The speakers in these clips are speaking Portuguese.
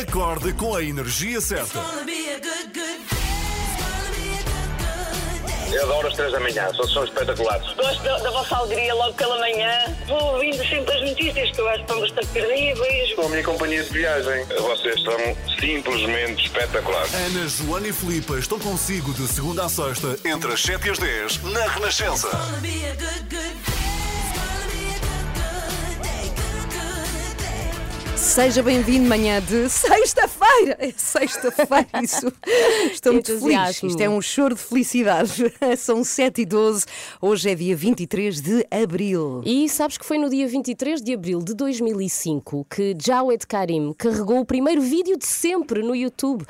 Acorde com a energia certa. Eu adoro as 3 da manhã, são espetaculares. Gosto da vossa alegria logo pela manhã. Vou ouvindo sempre as notícias que eu acho que estão bastante terríveis. Com a minha companhia de viagem. Vocês são simplesmente espetaculares. Ana, Joana e Filipa estão consigo de segunda a sexta, entre as 7 e as 10, na Renascença. Seja bem-vindo, manhã de sexta-feira. É sexta-feira, isso. Estou muito feliz. Isto é um choro de felicidade. São 7h12. Hoje é dia 23 de Abril. E sabes que foi no dia 23 de Abril de 2005 que Jawed Karim carregou o primeiro vídeo de sempre no YouTube.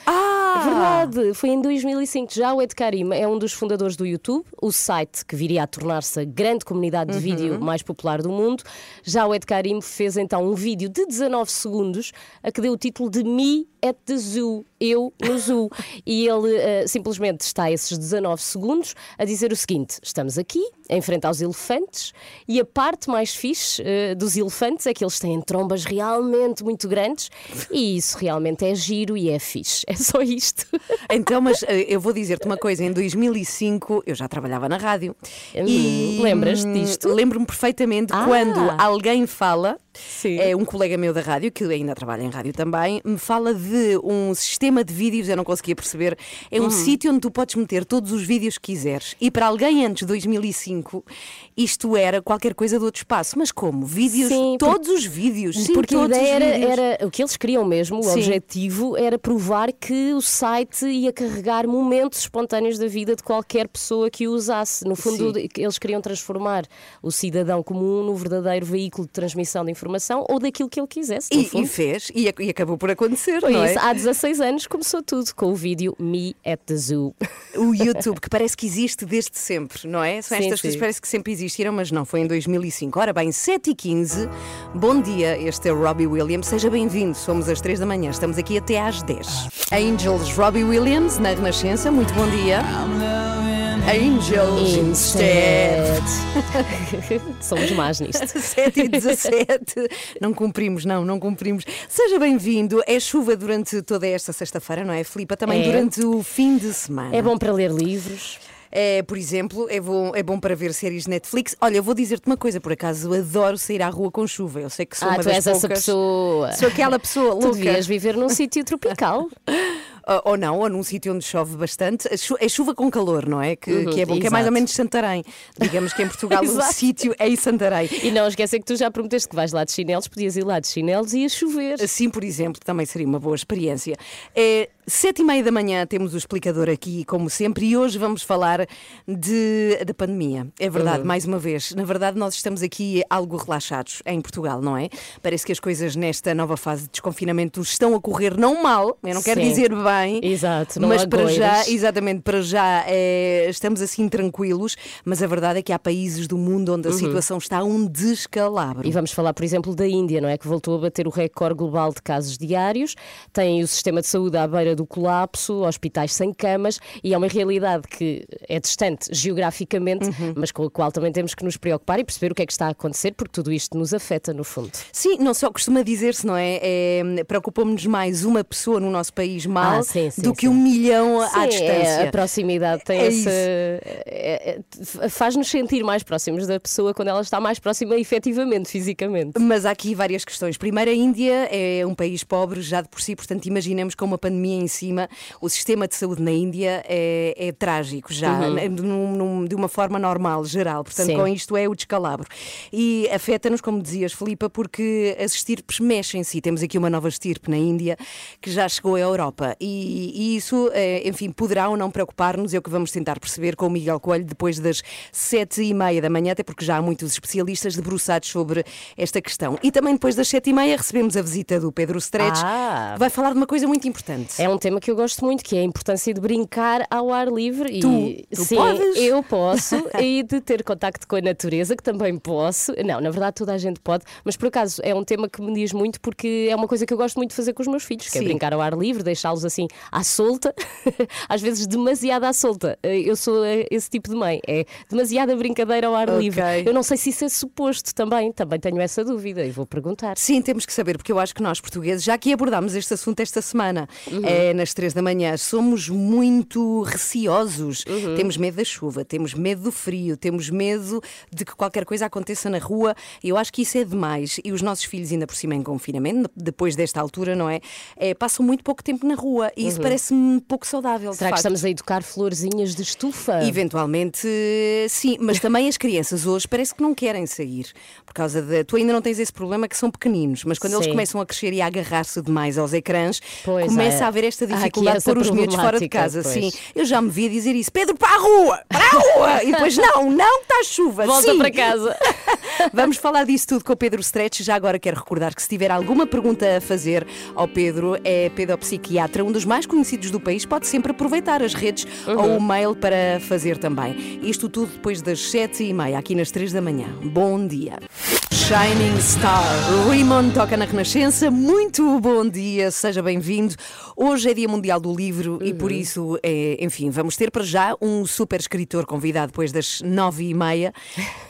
Verdade, foi em 2005. Jawed Karim é um dos fundadores do YouTube, o site que viria a tornar-se a grande comunidade de vídeo mais popular do mundo. Jawed Karim fez então um vídeo de 19 segundos a que deu o título de Me at the Zoo, eu no zoo. E ele simplesmente está esses 19 segundos a dizer o seguinte: estamos aqui, em frente aos elefantes, e a parte mais fixe dos elefantes é que eles têm trombas realmente muito grandes, e isso realmente é giro e é fixe. É só isto. Então, mas eu vou dizer-te uma coisa, em 2005 eu já trabalhava na rádio. E lembras-te disto? Lembro-me perfeitamente quando alguém fala. Sim. É um colega meu da rádio, que ainda trabalha em rádio também, me fala de um sistema de vídeos, eu não conseguia perceber. É um sítio onde tu podes meter todos os vídeos que quiseres. E para alguém antes de 2005, isto era qualquer coisa de outro espaço. Mas como? Vídeos? Sim, todos os vídeos. Sim, porque todos a ideia era o que eles queriam mesmo, o objetivo era provar que o site ia carregar momentos espontâneos da vida de qualquer pessoa que o usasse. No fundo, eles queriam transformar o cidadão comum no verdadeiro veículo de transmissão de informação ou daquilo que ele quisesse. E fez, e acabou por acontecer, não é? Isso, há 16 anos começou tudo com o vídeo Me at the Zoo. O YouTube, que parece que existe desde sempre, não é? São estas coisas que parece que sempre existiram, mas não, foi em 2005. Ora bem, 7h15, bom dia, este é o Robbie Williams, seja bem-vindo, somos às 3 da manhã, estamos aqui até às 10. Angels, Robbie Williams, na Renascença, muito bom dia. Angels instead. Somos más nisto. 7h17. Não cumprimos. Seja bem-vindo. É chuva durante toda esta sexta-feira, não é, Filipa? Também durante o fim de semana. É bom para ler livros. É, por exemplo, é bom para ver séries de Netflix. Olha, eu vou dizer-te uma coisa, por acaso, eu adoro sair à rua com chuva. Eu sei que sou uma das poucas. Tu és essa pessoa. Sou aquela pessoa louca. Tu devias viver num sítio tropical. Ou não, ou num sítio onde chove bastante. É chuva com calor, não é? Que é bom, que é mais ou menos Santarém. Digamos que em Portugal o sítio é em Santarém. E não esquece que tu já prometeste que vais lá de chinelos. Podias ir lá de chinelos e ia chover. Assim, por exemplo, também seria uma boa experiência. 7h30 da manhã temos o explicador aqui, como sempre, e hoje vamos falar da pandemia. É verdade, mais uma vez. Na verdade, nós estamos aqui algo relaxados em Portugal, não é? Parece que as coisas nesta nova fase de desconfinamento estão a correr não mal, eu não quero dizer bem, exato, não mas para já, exatamente, para já estamos assim tranquilos, mas a verdade é que há países do mundo onde a situação está um descalabro. E vamos falar, por exemplo, da Índia, não é? Que voltou a bater o recorde global de casos diários, tem o sistema de saúde à beira do colapso, hospitais sem camas, e é uma realidade que é distante geograficamente, mas com a qual também temos que nos preocupar e perceber o que é que está a acontecer, porque tudo isto nos afeta no fundo. Sim, não só costuma dizer-se, não é? Preocupamos-nos mais uma pessoa no nosso país mal do que 1 milhão à distância. A proximidade tem faz-nos sentir mais próximos da pessoa quando ela está mais próxima efetivamente, fisicamente. Mas há aqui várias questões. Primeiro, a Índia é um país pobre já de por si, portanto imaginemos com uma pandemia em cima, o sistema de saúde na Índia é trágico já, de uma forma normal, geral. Portanto, com isto é o descalabro. E afeta-nos, como dizias, Filipa, porque as estirpes mexem-se. Temos aqui uma nova estirpe na Índia que já chegou à Europa. E isso, enfim, poderá ou não preocupar-nos, é o que vamos tentar perceber com o Miguel Coelho depois das 7h30 da manhã, até porque já há muitos especialistas debruçados sobre esta questão. E também depois das 7h30 recebemos a visita do Pedro Strecht, que vai falar de uma coisa muito importante. É um tema que eu gosto muito, que é a importância de brincar ao ar livre. Tu sim, podes? Eu posso. E de ter contacto com a natureza, que também posso. Não, na verdade toda a gente pode, mas por acaso é um tema que me diz muito, porque é uma coisa que eu gosto muito de fazer com os meus filhos, que sim, é brincar ao ar livre, deixá-los assim à solta, às vezes demasiado à solta. Eu sou esse tipo de mãe, é demasiada brincadeira ao ar livre. Eu não sei se isso é suposto também tenho essa dúvida e vou perguntar. Sim, temos que saber, porque eu acho que nós portugueses, já que abordámos este assunto esta semana, é, nas 3 da manhã, somos muito receosos. Temos medo da chuva, temos medo do frio, temos medo de que qualquer coisa aconteça na rua. Eu acho que isso é demais. E os nossos filhos, ainda por cima em confinamento, depois desta altura, não é? Passam muito pouco tempo na rua e isso parece-me pouco saudável. Será que estamos a educar florzinhas de estufa? Eventualmente, sim. Mas também as crianças hoje parece que não querem sair. Por causa de... Tu ainda não tens esse problema, que são pequeninos, mas quando eles começam a crescer e a agarrar-se demais aos ecrãs, começa a haver esta dificuldade de pôr os miúdos fora de casa. Sim. Eu já me vi dizer isso: Pedro, para a rua! E depois, não, está chuva. Volta para casa. Vamos falar disso tudo com o Pedro Strecht. Já agora quero recordar que se tiver alguma pergunta a fazer ao Pedro, é pedopsiquiatra, um dos mais conhecidos do país, pode sempre aproveitar as redes ou o mail para fazer também. Isto tudo depois das 7h30, aqui nas 3 da manhã. Bom dia. Shining Star, Raymond toca na Renascença. Muito bom dia, seja bem-vindo. Hoje é Dia Mundial do Livro e por isso, enfim, vamos ter para já um super escritor convidado depois das 9h30.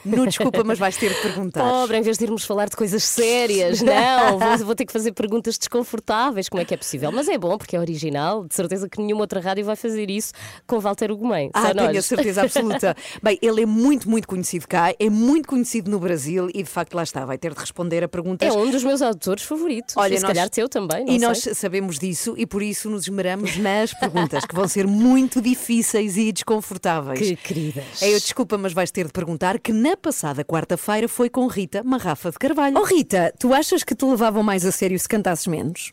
Não, desculpa, mas vais ter de perguntar. Pobre, em vez de irmos falar de coisas sérias, não, vou ter que fazer perguntas desconfortáveis. Como é que é possível? Mas é bom, porque é original. De certeza que nenhuma outra rádio vai fazer isso com Walter Hugo Mãe. Tenho a certeza absoluta. Bem, ele é muito, muito conhecido cá, é muito conhecido no Brasil e, de facto, lá está, vai ter de responder a perguntas. É um dos meus autores favoritos. Olha, se calhar teu também, não sei. E nós sabemos disso e por isso nos esmeramos nas perguntas, que vão ser muito difíceis e desconfortáveis. Que queridas. Eu desculpa, mas vais ter de perguntar, que na passada quarta-feira foi com Rita Marrafa de Carvalho. Oh Rita, tu achas que te levavam mais a sério se cantasses menos?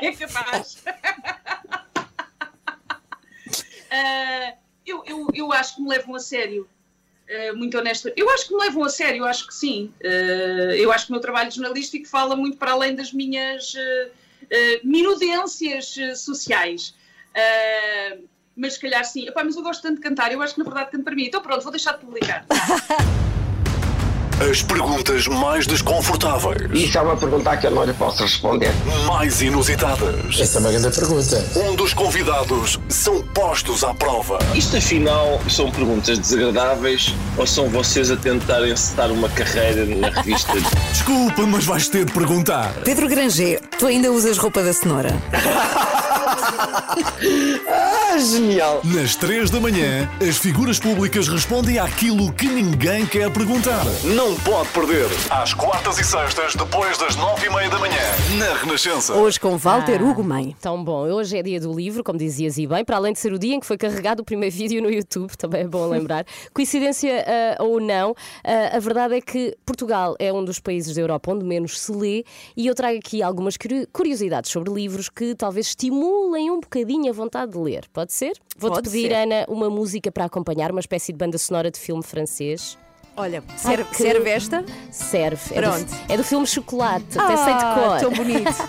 É capaz. Eu acho que me levam a sério. Muito honesta, eu acho que me levam a sério, eu acho que sim. Eu acho que o meu trabalho jornalístico fala muito para além das minhas minudências sociais. Mas se calhar sim. Epá, mas eu gosto tanto de cantar, eu acho que na verdade canto para mim. Então pronto, vou deixar de publicar. As perguntas mais desconfortáveis. Isso é uma pergunta que eu não lhe posso responder. Mais inusitadas. Essa é uma grande pergunta. Onde os convidados são postos à prova. Isto afinal são perguntas desagradáveis ou são vocês a tentar encetar uma carreira na revista? Desculpa, mas vais ter de perguntar. Pedro Granger, tu ainda usas roupa da cenoura? Genial. Nas 3 da manhã, as figuras públicas respondem àquilo que ninguém quer perguntar. Não pode perder. Às quartas e sextas, depois das 9h30 da manhã, na Renascença. Hoje com Walter Hugo Mãe. Tão bom. Hoje é dia do livro, como dizias e bem, para além de ser o dia em que foi carregado o primeiro vídeo no YouTube, também é bom lembrar. Coincidência ou não, a verdade é que Portugal é um dos países da Europa onde menos se lê e eu trago aqui algumas curiosidades sobre livros que talvez estimulem um bocadinho a vontade de ler. Pode ser? Vou-te pedir, Ana, uma música para acompanhar, uma espécie de banda sonora de filme francês. Olha, serve esta? Serve. Pronto. É do filme Chocolate, até sei de cor. Tão bonito.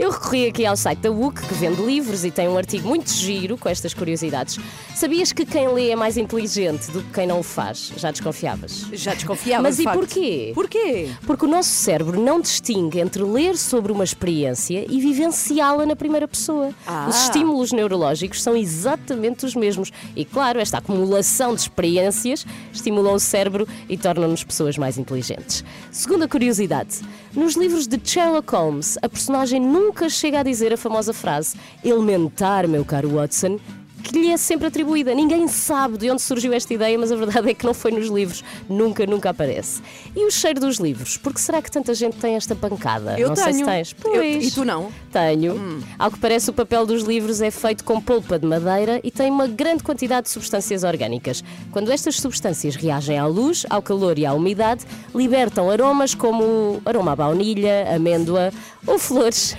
Eu recorri aqui ao site da Wook, que vende livros e tem um artigo muito giro com estas curiosidades. Sabias que quem lê é mais inteligente do que quem não o faz? Já desconfiavas? Já desconfiava. Mas e porquê? Porquê? Porque o nosso cérebro não distingue entre ler sobre uma experiência e vivenciá-la na primeira pessoa. Os estímulos neurológicos são exatamente os mesmos. E claro, esta acumulação de experiências estimula o cérebro e tornam-nos pessoas mais inteligentes. Segunda curiosidade: nos livros de Sherlock Holmes, a personagem nunca chega a dizer a famosa frase "elementar, meu caro Watson", que lhe é sempre atribuída. Ninguém sabe de onde surgiu esta ideia, mas a verdade é que não foi nos livros. Nunca aparece. E o cheiro dos livros? Porque será que tanta gente tem esta pancada? Eu não tenho. Sei se tens. Pois. E tu não? Tenho. Ao que parece, o papel dos livros é feito com polpa de madeira e tem uma grande quantidade de substâncias orgânicas. Quando estas substâncias reagem à luz, ao calor e à umidade, libertam aromas como aroma à baunilha, amêndoa ou flores.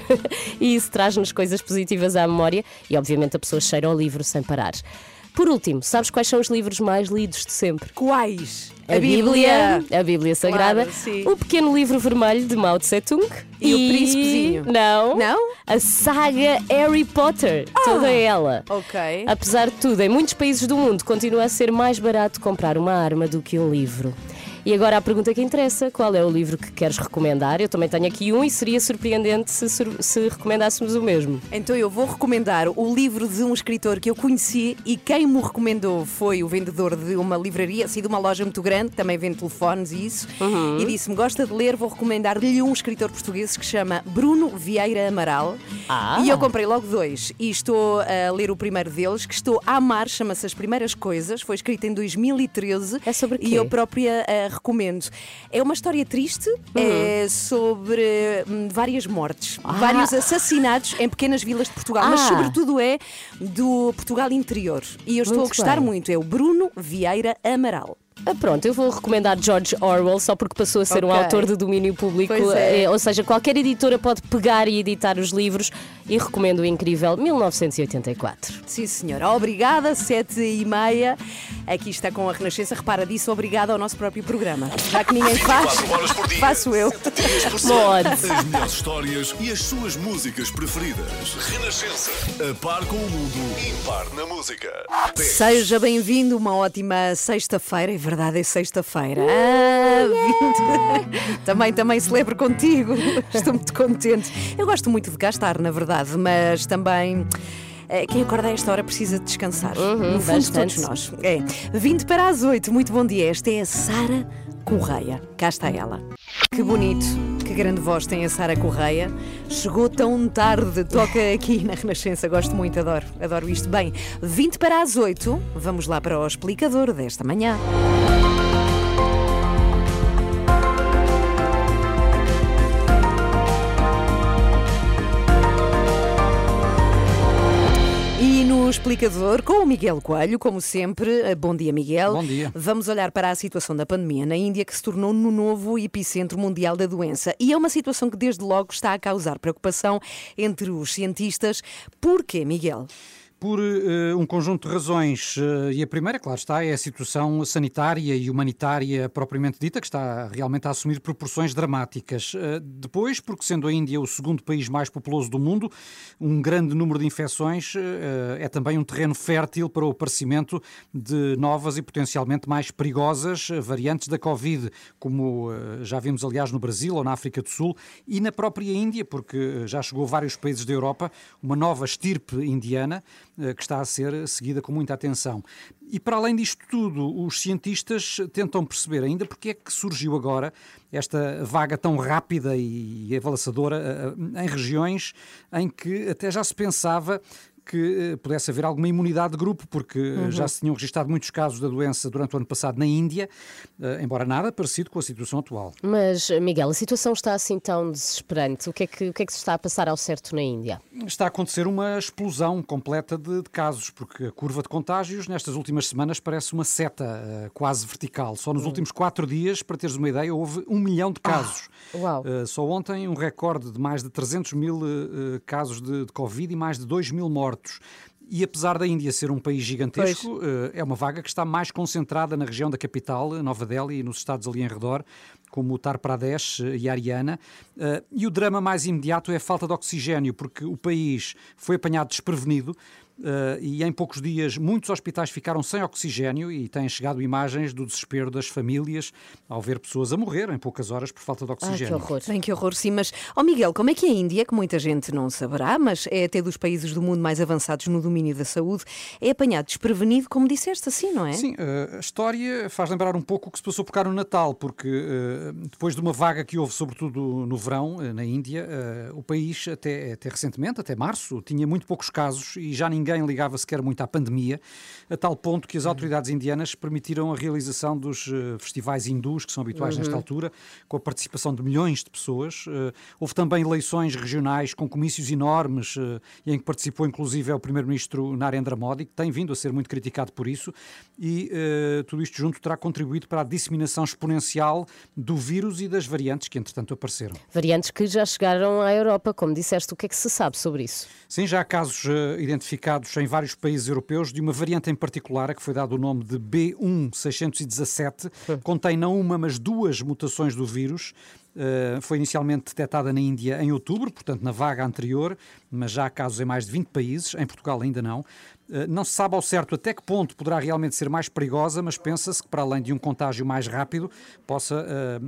E isso traz-nos coisas positivas à memória e, obviamente, a pessoa cheira ao livro sem parar. Por último, sabes quais são os livros mais lidos de sempre? Quais? A Bíblia, a Bíblia Sagrada, claro, o Pequeno Livro Vermelho de Mao Tse Tung e o Príncipezinho. Não, não, a saga Harry Potter, toda ela. Ok. Apesar de tudo, em muitos países do mundo continua a ser mais barato comprar uma arma do que um livro. E agora a pergunta que interessa, qual é o livro que queres recomendar? Eu também tenho aqui um e seria surpreendente se recomendássemos o mesmo. Então eu vou recomendar o livro de um escritor que eu conheci e quem me recomendou foi o vendedor de uma livraria, assim, de uma loja muito grande, que também vende telefones e isso, e disse-me, gosta de ler, vou recomendar-lhe um escritor português que se chama Bruno Vieira Amaral. E eu comprei logo dois e estou a ler o primeiro deles, que estou a amar, chama-se As Primeiras Coisas, foi escrito em 2013. É sobre quê? E eu própria recomendo. É uma história triste, é sobre várias mortes, vários assassinatos em pequenas vilas de Portugal, mas sobretudo é do Portugal interior. E eu estou muito a gostar muito. É o Bruno Vieira Amaral. Pronto, eu vou recomendar George Orwell só porque passou a ser um autor de domínio público, ou seja, qualquer editora pode pegar e editar os livros e recomendo o incrível 1984. Sim senhora, obrigada, 7h30, aqui está com a Renascença, repara disso, obrigada ao nosso próprio programa, já que ninguém faz, faço eu. As melhores histórias e as suas músicas preferidas. Renascença, a par com o mundo, impar na música. Seja bem-vindo, uma ótima sexta-feira. É verdade, é sexta-feira. Também celebro contigo. Estou muito contente. Eu gosto muito de gastar, na verdade, mas também quem acorda a esta hora precisa descansar. No fundo, bastante. Todos nós. 7:40, muito bom dia. Esta é a Sara Correia. Cá está ela. Que bonito, que grande voz tem a Sara Correia. Chegou tão tarde, toca aqui na Renascença. Gosto muito, adoro isto. Bem, 7:40, vamos lá para o explicador desta manhã. O explicador com o Miguel Coelho, como sempre. Bom dia, Miguel. Bom dia. Vamos olhar para a situação da pandemia na Índia, que se tornou no novo epicentro mundial da doença. E é uma situação que desde logo está a causar preocupação entre os cientistas. Porquê, Miguel? Por um conjunto de razões. E a primeira, claro está, é a situação sanitária e humanitária propriamente dita, que está realmente a assumir proporções dramáticas. Depois, porque sendo a Índia o segundo país mais populoso do mundo, um grande número de infecções é também um terreno fértil para o aparecimento de novas e potencialmente mais perigosas variantes da Covid, como já vimos, aliás, no Brasil ou na África do Sul e na própria Índia, porque já chegou a vários países da Europa uma nova estirpe indiana, que está a ser seguida com muita atenção. E para além disto tudo, os cientistas tentam perceber ainda porque é que surgiu agora esta vaga tão rápida e avalaçadora em regiões em que até já se pensava que pudesse haver alguma imunidade de grupo, porque já se tinham registado muitos casos da doença durante o ano passado na Índia, embora nada parecido com a situação atual. Mas, Miguel, a situação está assim tão desesperante. O que é que se está a passar ao certo na Índia? Está a acontecer uma explosão completa de casos, porque a curva de contágios nestas últimas semanas parece uma seta quase vertical. Só nos últimos 4 dias, para teres uma ideia, houve 1 milhão de casos. Uau. Só ontem um recorde de mais de 300.000 casos de Covid e mais de 2.000 mortes. E apesar da Índia ser um país gigantesco, é uma vaga que está mais concentrada na região da capital, Nova Delhi, e nos estados ali em redor, como o Uttar Pradesh e a Haryana. E o drama mais imediato é a falta de oxigénio, porque o país foi apanhado desprevenido. E em poucos dias muitos hospitais ficaram sem oxigénio e têm chegado imagens do desespero das famílias ao ver pessoas a morrer em poucas horas por falta de oxigénio. Que horror, sim, mas, Miguel, como é que a Índia, que muita gente não saberá, mas é até dos países do mundo mais avançados no domínio da saúde, é apanhado desprevenido, como disseste, assim, não é? Sim, a história faz lembrar um pouco o que se passou por cá no Natal, porque depois de uma vaga que houve sobretudo no verão na Índia, o país até recentemente, até março, tinha muito poucos casos e já ninguém ligava sequer muito à pandemia, a tal ponto que as autoridades indianas permitiram a realização dos festivais hindus, que são habituais nesta altura, com a participação de milhões de pessoas. Houve também eleições regionais com comícios enormes, em que participou inclusive o primeiro-ministro Narendra Modi, que tem vindo a ser muito criticado por isso, e tudo isto junto terá contribuído para a disseminação exponencial do do vírus e das variantes que, entretanto, apareceram. Variantes que já chegaram à Europa, como disseste. O que é que se sabe sobre isso? Sim, já há casos identificados em vários países europeus de uma variante em particular, a que foi dado o nome de B1617. Contém não uma, mas duas mutações do vírus. Foi inicialmente detectada na Índia em outubro, portanto na vaga anterior, mas já há casos em mais de 20 países, em Portugal ainda não. Não se sabe ao certo até que ponto poderá realmente ser mais perigosa, mas pensa-se que para além de um contágio mais rápido, possa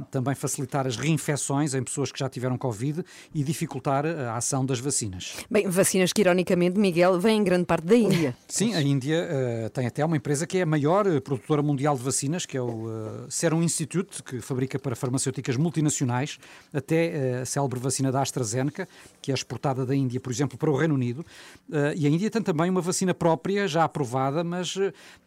também facilitar as reinfecções em pessoas que já tiveram Covid e dificultar a ação das vacinas. Bem, vacinas que ironicamente, Miguel, vêm em grande parte da Índia. Sim, a Índia tem até uma empresa que é a maior produtora mundial de vacinas, que é o Serum Institute, que fabrica para farmacêuticas multinacionais até a célebre vacina da AstraZeneca, que é exportada da Índia, por exemplo, para o Reino Unido. E a Índia tem também uma vacina própria, já aprovada, mas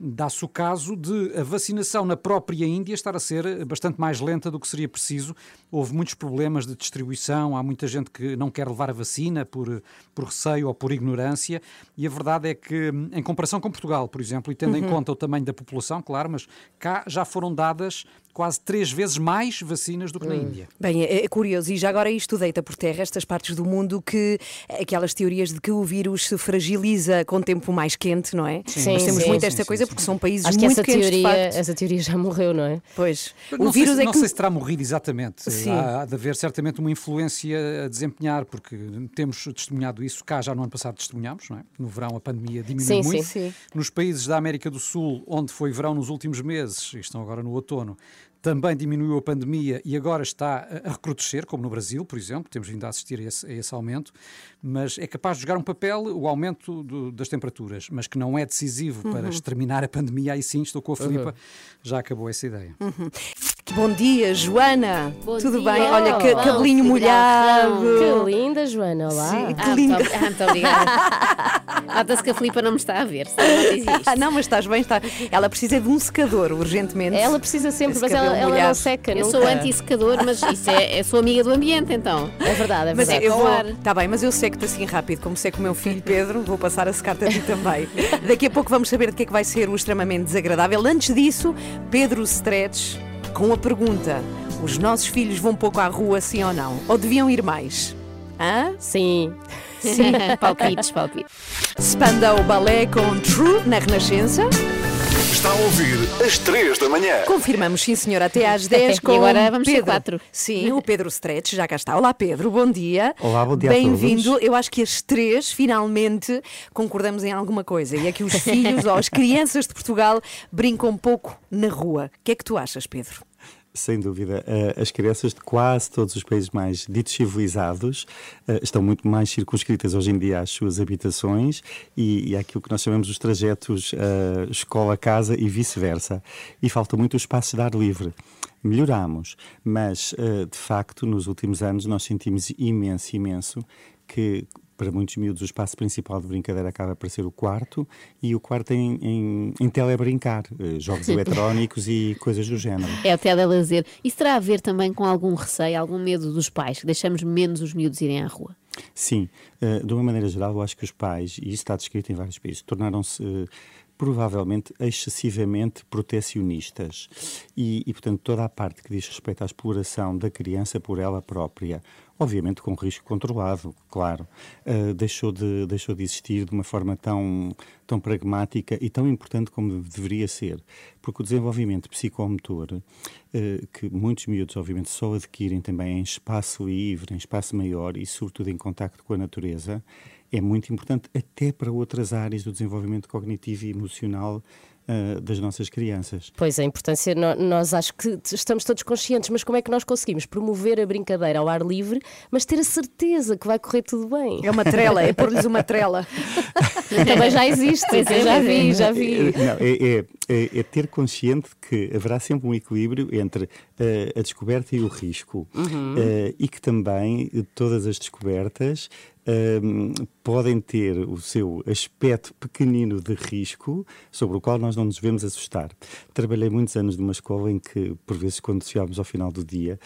dá-se o caso de a vacinação na própria Índia estar a ser bastante mais lenta do que seria preciso. Houve muitos problemas de distribuição, há muita gente que não quer levar a vacina por receio ou por ignorância, e a verdade é que, em comparação com Portugal, por exemplo, e tendo em conta o tamanho da população, claro, mas cá já foram dadas quase 3 vezes mais vacinas do que na Índia. Bem, é curioso. E já agora isto deita por terra estas partes do mundo que aquelas teorias de que o vírus se fragiliza com tempo mais quente, não é? Sim, nós temos muito esta coisa porque são países muito quentes. Acho que essa teoria já morreu, não é? Pois. O vírus é que... Não sei se terá morrido exatamente. Sim. Há de haver certamente uma influência a desempenhar, porque temos testemunhado isso. Cá já no ano passado testemunhámos, não é? No verão a pandemia diminuiu muito. Sim. Nos países da América do Sul, onde foi verão nos últimos meses, e estão agora no outono, também diminuiu a pandemia e agora está a recrudescer, como no Brasil, por exemplo. Temos vindo a assistir a esse aumento, mas é capaz de jogar um papel o aumento das temperaturas, mas que não é decisivo para exterminar a pandemia. Aí sim, estou com a Filipa, já acabou essa ideia. Bom dia, Joana. Bom dia. Tudo bem? Olha, que cabelinho molhado. Que linda, Joana. Olá. Sim, que linda. Muito obrigada. Nota-se que a Filipa não me está a ver. Não, mas estás bem. Está... Ela precisa de um secador, urgentemente. Ela precisa sempre, mas ela não seca. Eu sou anti-secador, mas isso sou amiga do ambiente, então. É verdade, é verdade. Está bem, mas eu seco-te assim rápido. Como seco o meu filho Pedro, vou passar a secar-te a ti também. Daqui a pouco vamos saber de que é que vai ser o extremamente desagradável. Antes disso, Pedro Strecht... com a pergunta, os nossos filhos vão pouco à rua, sim ou não? Ou deviam ir mais? Hã? Sim. Sim. Palpites. Spandau Ballet com True na Renascença. Está a ouvir às 3 da manhã. Confirmamos, sim senhora, até às 10 com Pedro. E agora vamos às 4. Sim, o Pedro Strecht já cá está. Olá Pedro, bom dia. Olá, bom dia. Bem-vindo. Eu acho que as 3 finalmente concordamos em alguma coisa. E é que os filhos ou as crianças de Portugal brincam um pouco na rua. O que é que tu achas, Pedro? Sem dúvida. As crianças de quase todos os países mais ditos civilizados estão muito mais circunscritas hoje em dia às suas habitações e àquilo que nós chamamos os trajetos escola-casa e vice-versa. E falta muito o espaço de ar livre. Melhorámos, mas de facto nos últimos anos nós sentimos imenso que... para muitos miúdos, o espaço principal de brincadeira acaba por ser o quarto, e o quarto em telebrincar, jogos eletrónicos e coisas do género. É o telelazer. Isso terá a ver também com algum receio, algum medo dos pais, que deixamos menos os miúdos irem à rua? Sim. De uma maneira geral, eu acho que os pais, e isso está descrito em vários países, tornaram-se... provavelmente excessivamente protecionistas e, portanto, toda a parte que diz respeito à exploração da criança por ela própria, obviamente com risco controlado, claro, deixou de existir de uma forma tão pragmática e tão importante como deveria ser, porque o desenvolvimento psicomotor, que muitos miúdos, obviamente, só adquirem também em espaço livre, em espaço maior e, sobretudo, em contacto com a natureza, é muito importante até para outras áreas do desenvolvimento cognitivo e emocional das nossas crianças. Pois é, a importância, nós acho que estamos todos conscientes, mas como é que nós conseguimos promover a brincadeira ao ar livre, mas ter a certeza que vai correr tudo bem? É uma trela, é pôr-lhes uma trela. Também já existe, já vi. Não, é ter consciente que haverá sempre um equilíbrio entre a descoberta e o risco, e que também todas as descobertas podem ter o seu aspecto pequenino de risco sobre o qual nós não nos devemos assustar. Trabalhei muitos anos numa escola em que, por vezes, quando chegávamos ao final do dia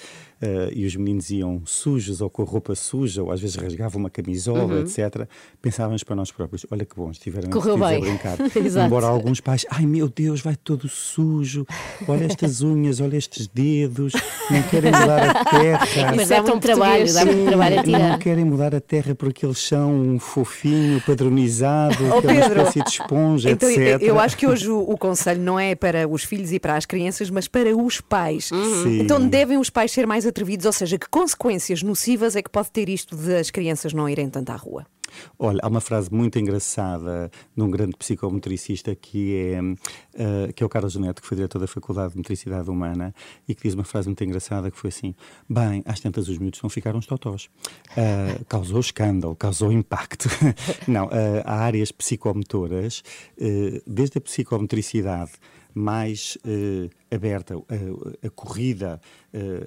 e os meninos iam sujos ou com a roupa suja, ou às vezes rasgavam uma camisola, etc., pensávamos para nós próprios, olha que bom, estiveram a brincar. Embora alguns pais, ai meu Deus, Deus, vai todo sujo, olha estas unhas, olha estes dedos, não querem mudar a terra. Mas dá muito trabalho a tirar. Não querem mudar a terra porque eles são um fofinho, padronizado, que é uma espécie de esponja, então, etc. Eu acho que hoje o conselho não é para os filhos e para as crianças, mas para os pais. Sim. Então devem os pais ser mais atrevidos, ou seja, que consequências nocivas é que pode ter isto de as crianças não irem tanto à rua? Olha, há uma frase muito engraçada de um grande psicomotricista que é o Carlos Neto, que foi diretor da Faculdade de Motricidade Humana, e que diz uma frase muito engraçada que foi assim: bem, às tantas os miúdos vão ficar uns totós. Causou escândalo, causou impacto. Não, há áreas psicomotoras, desde a psicomotricidade mais aberta, a corrida,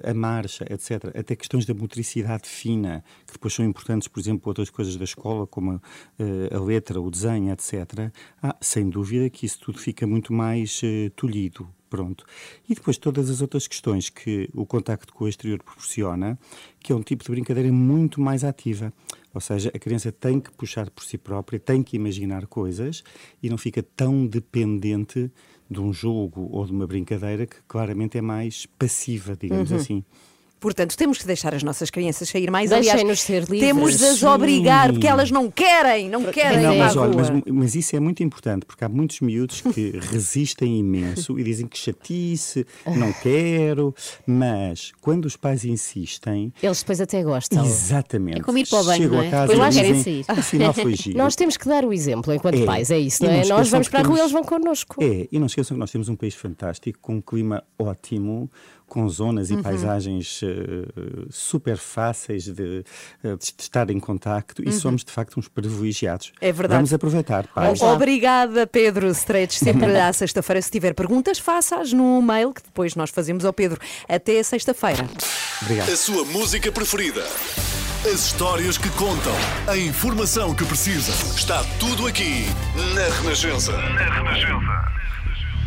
a marcha, etc., até questões da motricidade fina, que depois são importantes, por exemplo, outras coisas da escola, como a letra, o desenho, etc. Sem dúvida que isso tudo fica muito mais tolhido. Pronto. E depois todas as outras questões que o contacto com o exterior proporciona, que é um tipo de brincadeira muito mais ativa. Ou seja, a criança tem que puxar por si própria, tem que imaginar coisas e não fica tão dependente de um jogo ou de uma brincadeira que claramente é mais passiva, digamos assim. Portanto, temos que deixar as nossas crianças sair mais. Deixem-nos ser livres. Temos de as obrigar, porque elas não querem. Não, mas, olha, mas isso é muito importante, porque há muitos miúdos que resistem imenso e dizem que chatice, não quero, mas quando os pais insistem... Eles depois até gostam. Exatamente. É como ir para o banho, chegam a casa e querem sair. Afinal foi giro. Nós temos que dar o exemplo enquanto pais, é isso, não é? Nós vamos para a rua, eles vão connosco. E não esqueçam que nós temos um país fantástico, com um clima ótimo, com zonas e paisagens super fáceis de estar em contacto e somos de facto uns privilegiados. É verdade. Vamos aproveitar. Paz. Obrigada, Pedro Strecht. Sempre à sexta-feira, se tiver perguntas, faça-as no mail que depois nós fazemos ao Pedro. Até sexta-feira. Obrigado. A sua música preferida, as histórias que contam, a informação que precisa. Está tudo aqui na Renascença. Na Renascença.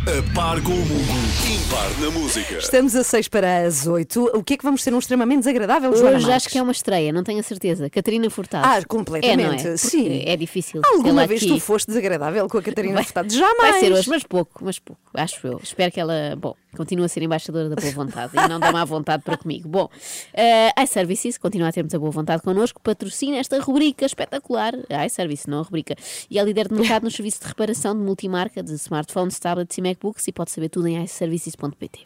A par com o mundo, impar na música. Estamos a 6 para as 8. O que é que vamos ter? Um extremamente desagradável, Joana Marques? Hoje acho que é uma estreia, não tenho a certeza. Catarina Furtado. Completamente. É? Sim. É difícil. Alguma vez tu foste desagradável com a Catarina Furtado? Jamais. Vai ser hoje, mas pouco, acho eu. Espero que ela, continue a ser embaixadora da boa vontade e não dá má vontade para comigo. Bom, a iServices continua a ter muita boa vontade connosco, patrocina esta rubrica espetacular. A iServices, não a rubrica. E é líder de mercado no serviço de reparação de multimarca de smartphones, tablets e MacBooks, e pode saber tudo em iServices.pt.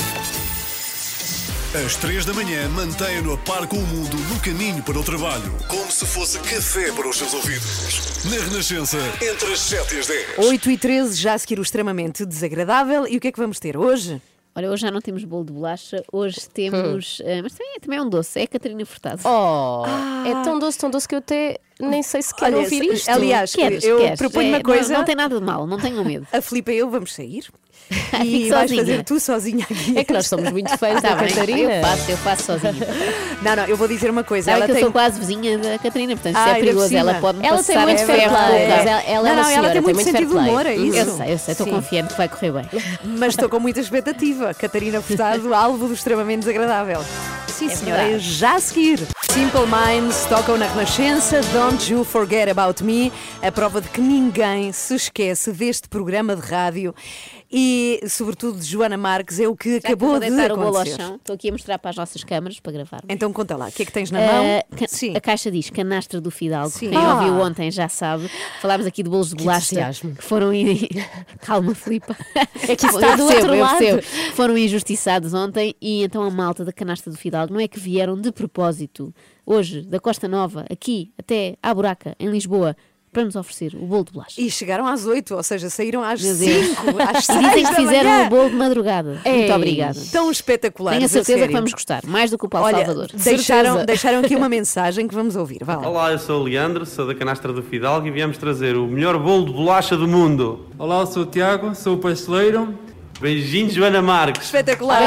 Às 3 da manhã, mantenha-no a par com o mundo no caminho para o trabalho. Como se fosse café para os seus ouvidos. Na Renascença, entre as 7 e as 10. 8h13, já a seguir o extremamente desagradável. E o que é que vamos ter hoje? Olha, hoje já não temos bolo de bolacha, hoje temos... mas também é um doce, é a Catarina Furtado. É tão doce que eu até nem sei se quero ouvir isto. Aliás, eu proponho uma coisa... Não tem nada de mal, não tenho medo. A Filipe e eu vamos sair e vais fazer tu sozinha aqui. É que nós somos muito fãs da Catarina. Eu faço sozinha. Não, eu vou dizer uma coisa. Eu sou quase vizinha da Catarina, portanto isso é perigoso. Ela pode me passar a ferro. Ela tem muito sentido de humor, é isso? Eu sei, estou confiante que vai correr bem. Mas estou com muita expectativa. Catarina Furtado, alvo do extremamente desagradável. Sim, senhora, já a seguir. Simple Minds tocam na Renascença. Don't You Forget About Me. A prova de que ninguém se esquece deste programa de rádio e, sobretudo, de Joana Marques. É o que acabou de acontecer. Estou aqui a mostrar para as nossas câmaras para gravar. Então conta lá, o que é que tens na mão? A caixa diz Canastra do Fidalgo. Sim. Quem ouviu ontem já sabe. Falámos aqui de bolos de bolacha que foram... Calma, Filipa. É que está do outro lado. Foram injustiçados ontem e então a malta da Canastra do Fidalgo não é que vieram de propósito hoje da Costa Nova, aqui até à Buraca, em Lisboa, para nos oferecer o bolo de bolacha. E chegaram às 8, ou seja, saíram às 5, às 6. Dizem que fizeram o bolo de madrugada. Muito obrigada. Tão espetacular. Tenho a certeza que vamos gostar, mais do que o Paulo Salvador. Deixaram aqui uma mensagem que vamos ouvir. Vá lá. Olá, eu sou o Leandro, sou da Canastra do Fidalgo e viemos trazer o melhor bolo de bolacha do mundo. Olá, eu sou o Tiago, sou o pasteleiro. Beijinho, Joana Marques. Espetacular.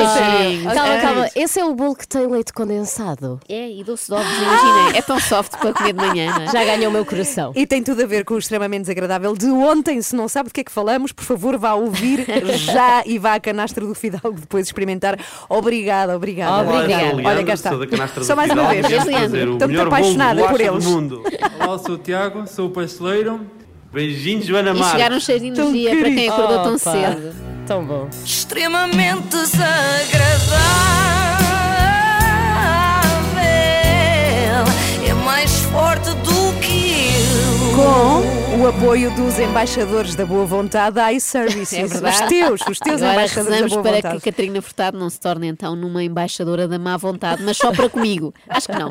Calma. Esse é o bolo que tem leite condensado. E doce de ovos, imaginem. É tão soft para comer de manhã, não? Já ganhou o meu coração. E tem tudo a ver com o extremamente desagradável de ontem. Se não sabe do que é que falamos, por favor, vá ouvir já e vá à Canastra do Fidalgo depois experimentar. Obrigada. Olha, cá está. Só mais uma vez. Estou apaixonada por eles. Olá, sou o Tiago, sou o pasteleiro. Beijinho, Joana Marques. E chegaram cheios de energia para quem acordou tão cedo. tão bom. Extremamente desagradável, é mais forte do que eu. Com o apoio dos embaixadores da boa vontade à iServices. É verdade. Os teus agora embaixadores da boa vontade. Para que a Catarina Furtado não se torne então numa embaixadora da má vontade, mas só para comigo. Acho que não.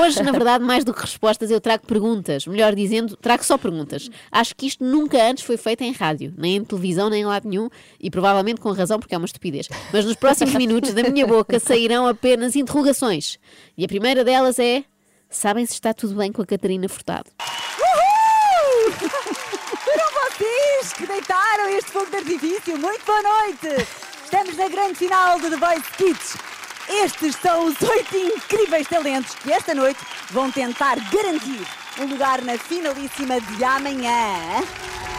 Hoje, na verdade, mais do que respostas, eu trago perguntas. Melhor dizendo, trago só perguntas. Acho que isto nunca antes foi feito em rádio, nem em televisão, nem em lado nenhum, e provavelmente com razão, porque é uma estupidez. Mas nos próximos minutos da minha boca sairão apenas interrogações. E a primeira delas é: sabem se está tudo bem com a Catarina Furtado? Vocês que deitaram este fogo de artifício, muito boa noite! Estamos na grande final do The Voice Kids. Estes são os 8 incríveis talentos que esta noite vão tentar garantir um lugar na finalíssima de amanhã.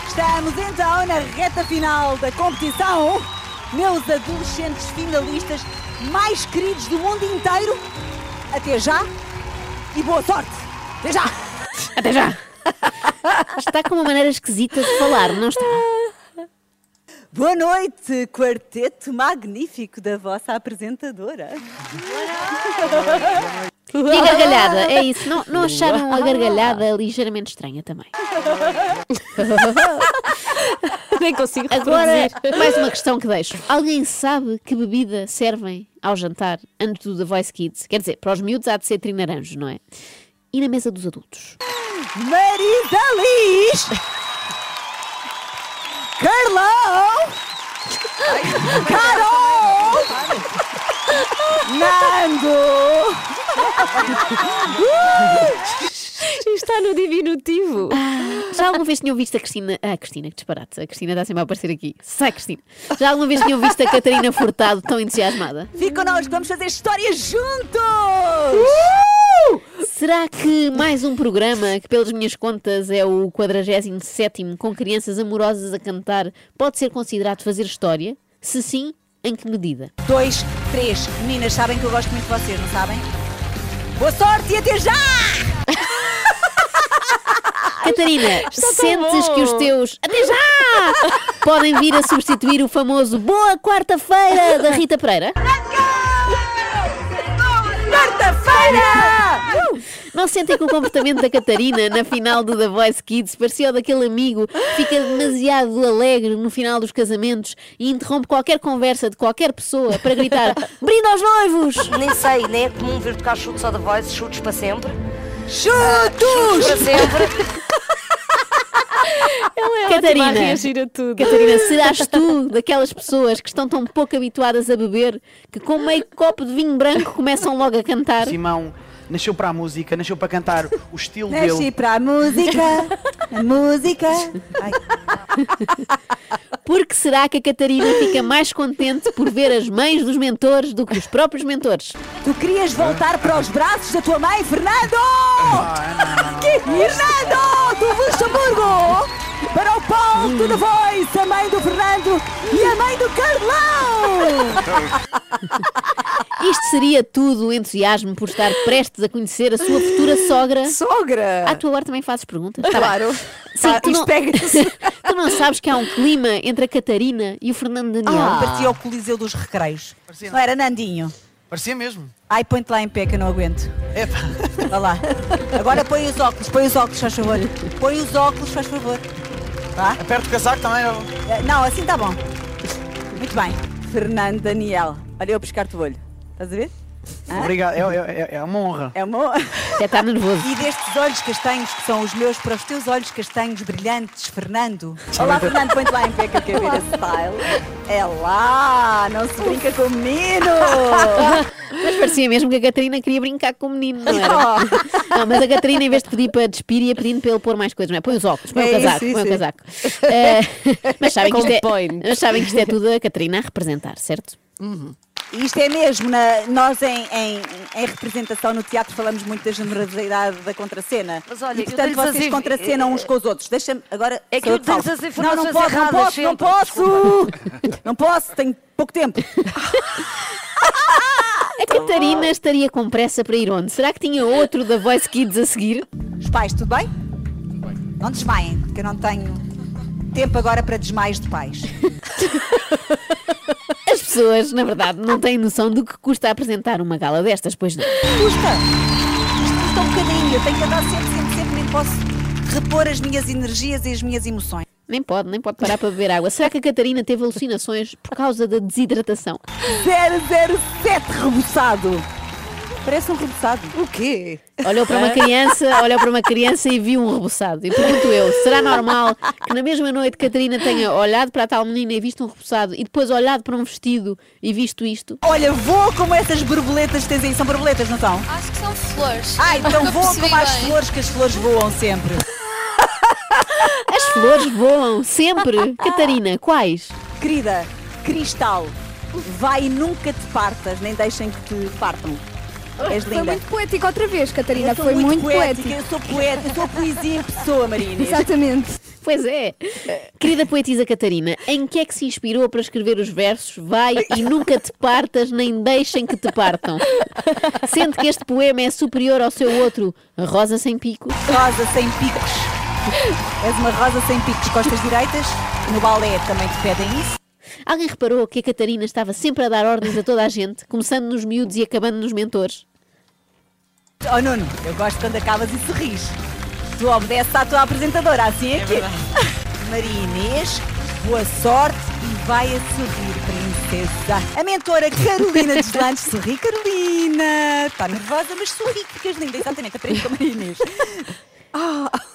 Estamos então na reta final da competição. Meus adolescentes finalistas mais queridos do mundo inteiro, até já e boa sorte! Até já! Até já! Está com uma maneira esquisita de falar, não está? Boa noite, quarteto magnífico da vossa apresentadora. E gargalhada, é isso. Não acharam a gargalhada ligeiramente estranha também? Nem consigo reproduzir. Agora, mais uma questão que deixo. Alguém sabe que bebida servem ao jantar antes do The Voice Kids? Quer dizer, para os miúdos há de ser trinaranjos, não é? E na mesa dos adultos? Marisa Liz, Carlão, Carol, Nando. Está no diminutivo. Já alguma vez tinham visto a Cristina? Ah, Cristina, que disparate. A Cristina está sempre a aparecer aqui. Sai, Cristina. Já alguma vez tinham visto a Catarina Furtado tão entusiasmada? Fica connosco, vamos fazer história juntos! Será que mais um programa, que pelas minhas contas é o 47º, com crianças amorosas a cantar, pode ser considerado fazer história? Se sim, em que medida? 2, 3, meninas, sabem que eu gosto muito de vocês, não sabem? Boa sorte e até já! Catarina, sentes que os teus até já podem vir a substituir o famoso Boa Quarta-feira da Rita Pereira? Quarta-feira! Não sentem que o comportamento da Catarina na final do The Voice Kids parecia daquele amigo que fica demasiado alegre no final dos casamentos e interrompe qualquer conversa de qualquer pessoa para gritar brinde aos noivos! Nem sei, nem é comum vir tocar chutes ao The Voice, chutes para sempre. Chutes para sempre! Catarina, serás tu daquelas pessoas que estão tão pouco habituadas a beber que com meio copo de vinho branco começam logo a cantar? Simão nasceu para a música, nasceu para cantar o estilo dele. Nasci para a música, a música. Ai. Por que será que a Catarina fica mais contente por ver as mães dos mentores do que os próprios mentores? Tu querias voltar para os braços da tua mãe, Fernando! Não. Que? Fernando, do Luxemburgo! Para o palco da Voice, a mãe do Fernando e a mãe do Carlão! Isto seria tudo o entusiasmo por estar prestes a conhecer a sua futura sogra. Sogra! Ah, tu agora também fazes perguntas? Claro! Sim, tu, não... tu não sabes que há um clima entre a Catarina e o Fernando Daniel? Parecia o Coliseu dos Recreios. Parecia, não era, Nandinho? Parecia mesmo. Ai, põe-te lá em pé que eu não aguento. Epa! Vá lá. Agora põe os óculos, faz favor. Põe os óculos, faz favor. Vá. Aperto o casaco também. Não, assim está bom. Muito bem. Fernando Daniel, olha eu pescar-te o olho. Estás a ver? Obrigado, é uma honra. É uma honra. Já está nervoso. E destes olhos castanhos que são os meus para os teus olhos castanhos brilhantes, Fernando. Olá, Fernando, põe-te lá em pé que eu quero ver a style. É lá, não se brinca com o menino. Mas parecia mesmo que a Catarina queria brincar com o menino, não era? Não, mas a Catarina, em vez de pedir para despir, ia pedindo para ele pôr mais coisas, não é? Põe os óculos, põe o casaco, põe o casaco. Mas sabem que isto é tudo a Catarina a representar, certo? Uhum. Isto é mesmo, nós em representação no teatro falamos muito da generosidade da contracena. Mas olha, e portanto vocês contracenam uns com os outros. Deixa-me agora... É que eu tenho as informações erradas sempre. Não posso, tenho pouco tempo. A Catarina estaria com pressa para ir onde? Será que tinha outro da Voice Kids a seguir? Os pais, tudo bem? Tudo bem. Não desmaiem, porque eu não tenho... Tempo agora para desmaios de pais. As pessoas, na verdade, não têm noção do que custa apresentar uma gala destas, pois não? Custa um bocadinho, eu tenho que andar sempre, nem posso repor as minhas energias e as minhas emoções. Nem pode parar para beber água. Será que a Catarina teve alucinações por causa da desidratação? 007 reboçado. Parece um reboçado. O quê? Olhou para uma criança e viu um reboçado. E pergunto eu, será normal que na mesma noite Catarina tenha olhado para a tal menina e visto um reboçado e depois olhado para um vestido e visto isto? Olha, voa como essas borboletas que tens aí. São borboletas, não são? Acho que são flores. Então voa como as flores, que as flores voam sempre. As flores voam sempre. Catarina, quais? Querida, cristal. Vai e nunca te partas, nem deixem que te partam. És linda. Foi muito poética outra vez, Catarina. Foi muito poética. Eu sou poeta, eu sou poesia em pessoa, Marina. Exatamente. Pois é. Querida poetisa Catarina, em que é que se inspirou para escrever os versos Vai e nunca te partas, nem deixem que te partam? Sente que este poema é superior ao seu outro, Rosa Sem Picos. Rosa Sem Picos. És uma rosa sem picos, costas direitas. No balé também te pedem isso. Alguém reparou que a Catarina estava sempre a dar ordens a toda a gente, começando nos miúdos e acabando nos mentores? Oh Nuno, eu gosto quando acabas e sorris. Tu obedeces à tua apresentadora, assim é que é. Maria Inês, boa sorte e vai a sorrir, princesa. A mentora Carolina Deslandes sorri. Carolina, está nervosa, mas sorri porque és linda. Exatamente, aprende com a Maria Inês.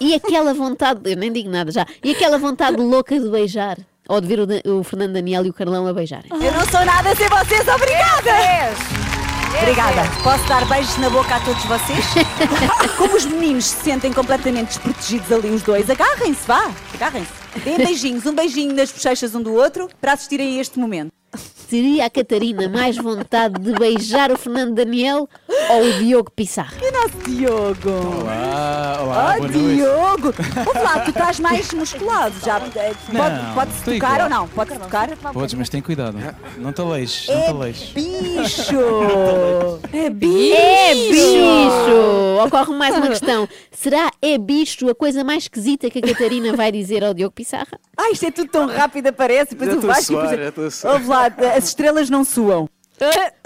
E aquela vontade, eu nem digo nada já, e aquela vontade louca de beijar, ou de ver o Fernando Daniel e o Carlão a beijarem. Eu não sou nada sem vocês, obrigada! Obrigada, posso dar beijos na boca a todos vocês? Como os meninos se sentem completamente desprotegidos ali os dois, agarrem-se, vá, agarrem-se. Deem beijinhos, um beijinho nas bochechas um do outro, para assistirem a este momento. Teria a Catarina mais vontade de beijar o Fernando Daniel ou o Diogo Pissarra? E o nosso Diogo? Olá, boa noite. Diogo! Ouve lá, tu estás mais musculado já. Pode-se tocar ou não? Pode-se tocar? Podes, mas tem cuidado. Não te aleixe. É bicho! Ocorre-me mais uma questão. Será é bicho a coisa mais esquisita que a Catarina vai dizer ao Diogo Pissarra? Isto é tudo tão rápido, aparece. Depois o Vasco... Ouve lá, as estrelas não suam.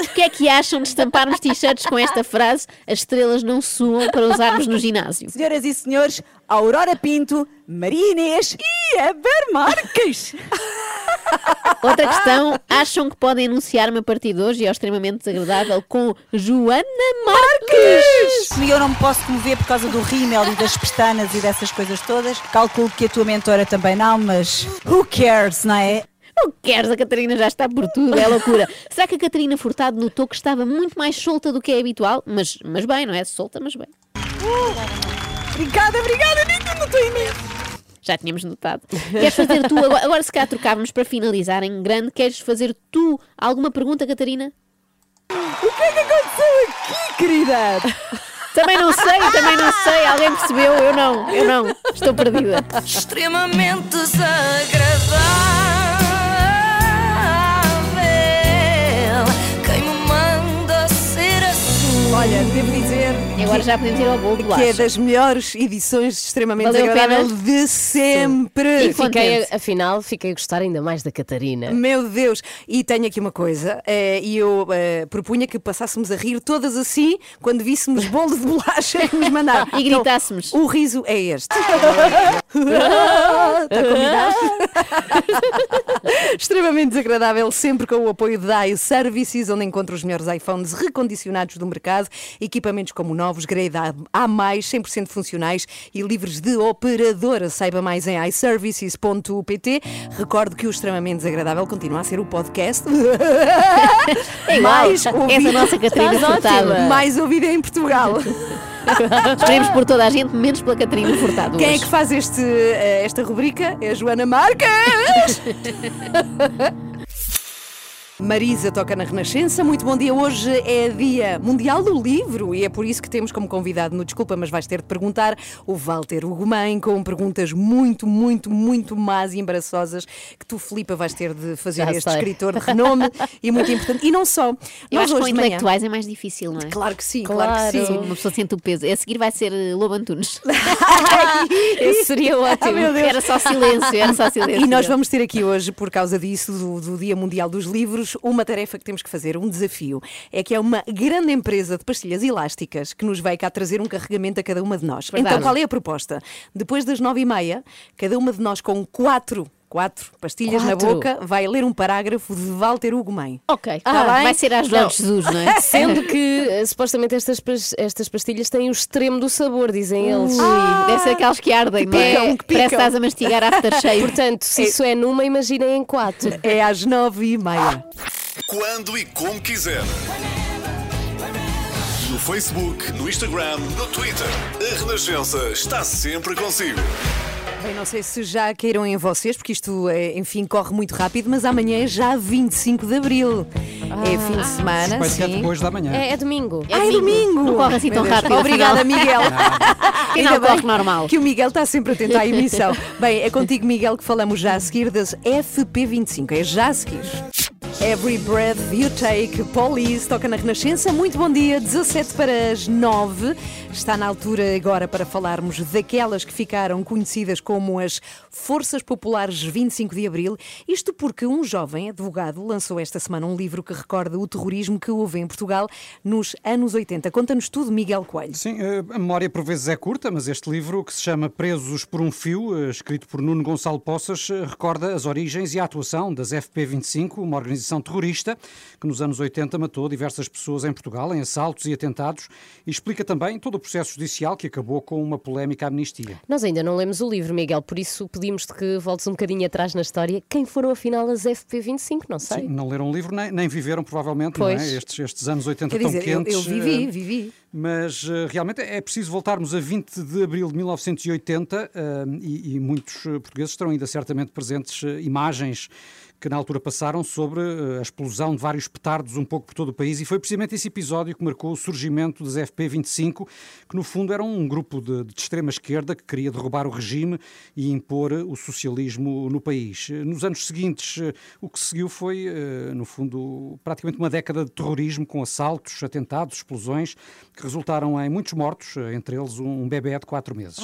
O que é que acham de estamparmos t-shirts com esta frase? As estrelas não suam, para usarmos no ginásio. Senhoras e senhores, Aurora Pinto, Maria Inês e Eber Marques. Outra questão, acham que podem anunciar-me a partir de hoje, e é extremamente desagradável, com Joana Marques? E eu não me posso comover por causa do rímel e das pestanas e dessas coisas todas. Calculo que a tua mentora também não, mas who cares, não é? Não queres, a Catarina já está por tudo, é loucura. Será que a Catarina Furtado notou que estava muito mais solta do que é habitual? Mas bem, não é? Solta, mas bem. Obrigada, Nico, notou imenso. Já tínhamos notado. Queres fazer tu, agora se cá trocávamos para finalizar em grande, queres fazer tu alguma pergunta, Catarina? O que é que aconteceu aqui, querida? Também não sei, alguém percebeu? Eu não, estou perdida. Extremamente desagradável. Olha, devo dizer agora que já podemos ir ao gol do Vasco. Que é das melhores edições de Extremamente Agradável de sempre. E fiquei a gostar ainda mais da Catarina. Meu Deus! E tenho aqui uma coisa, e eu propunha que passássemos a rir todas assim quando víssemos bolo de bolacha e nos mandar. E gritássemos. Então, o riso é este. Está combinado? Extremamente Desagradável, sempre com o apoio da iServices, onde encontra os melhores iPhones recondicionados do mercado, equipamentos como novos, grade A+, 100% funcionais e livres de operadora. Saiba mais em iServices.pt. Recordo que o Extremamente Desagradável continua a ser o podcast mais ouvido. Essa nossa Catarina Furtado. Mais ouvido em Portugal. Esperemos por toda a gente, menos pela Catarina Furtado. Quem é que faz esta rubrica? É a Joana Marques! Marisa toca na Renascença. Muito bom dia. Hoje é Dia Mundial do Livro e é por isso que temos como convidado no Desculpa, mas vais ter de perguntar, o Walter Hugo Mãe, com perguntas muito más e embaraçosas que tu, Filipa, vais ter de fazer a este escritor de renome e muito importante. E não só. Eu acho que com intelectuais é mais difícil, não é? Claro que sim, claro que sim. Uma pessoa sente o peso. A seguir vai ser Lobo Antunes. Isso seria ótimo. Era só silêncio, era só silêncio. E nós vamos ter aqui hoje, por causa disso, do Dia Mundial dos Livros, uma tarefa que temos que fazer, um desafio. É que é uma grande empresa de pastilhas elásticas que nos vai cá trazer um carregamento a cada uma de nós. Verdade. Então qual é a proposta? Depois das 9h30, cada uma de nós com quatro pastilhas na boca, vai ler um parágrafo de Walter Hugo Mãe. Ok, vai ser às João de Jesus, não é? Sendo que supostamente estas pastilhas têm o extremo do sabor, dizem eles. Deve ser aquelas que ardem, não é? Parece que estás a mastigar aftershave. Portanto, se isso é numa, imaginem em 4. É às 9h30. Quando e como quiser. No Facebook, no Instagram, no Twitter. A Renascença está sempre consigo. Bem, não sei se já caíram em vocês, porque isto, enfim, corre muito rápido, mas amanhã é já 25 de Abril. É fim de semana, sim. Vai ser depois da manhã. É domingo. É domingo. Não corre assim tão rápido. Obrigada, Miguel. Que não corre normal. Que o Miguel está sempre atento à emissão. Bem, é contigo, Miguel, que falamos já a seguir das FP25. É já a seguir. Every Breath You Take, Police, toca na Renascença. Muito bom dia, 8:47. Está na altura agora para falarmos daquelas que ficaram conhecidas como as Forças Populares 25 de Abril. Isto porque um jovem advogado lançou esta semana um livro que recorda o terrorismo que houve em Portugal nos anos 80. Conta-nos tudo, Miguel Coelho. Sim, a memória por vezes é curta, mas este livro, que se chama Presos por um Fio, escrito por Nuno Gonçalo Poças, recorda as origens e a atuação das FP25, uma organização terrorista que nos anos 80 matou diversas pessoas em Portugal em assaltos e atentados, e explica também todo o processo judicial que acabou com uma polémica amnistia. Nós ainda não lemos o livro, Miguel, por isso pedimos-te que voltes um bocadinho atrás na história. Quem foram afinal as FP25? Não sei. Sim, não leram o livro, nem viveram provavelmente, não é? Estes anos 80 quer tão dizer, quentes. Eu vivi. Mas realmente é preciso voltarmos a 20 de abril de 1980 e muitos portugueses terão ainda certamente presentes imagens que na altura passaram sobre a explosão de vários petardos um pouco por todo o país, e foi precisamente esse episódio que marcou o surgimento das FP25, que no fundo era um grupo de extrema esquerda que queria derrubar o regime e impor o socialismo no país. Nos anos seguintes, o que seguiu foi, no fundo, praticamente uma década de terrorismo, com assaltos, atentados, explosões, que resultaram em muitos mortos, entre eles um bebê de 4 meses.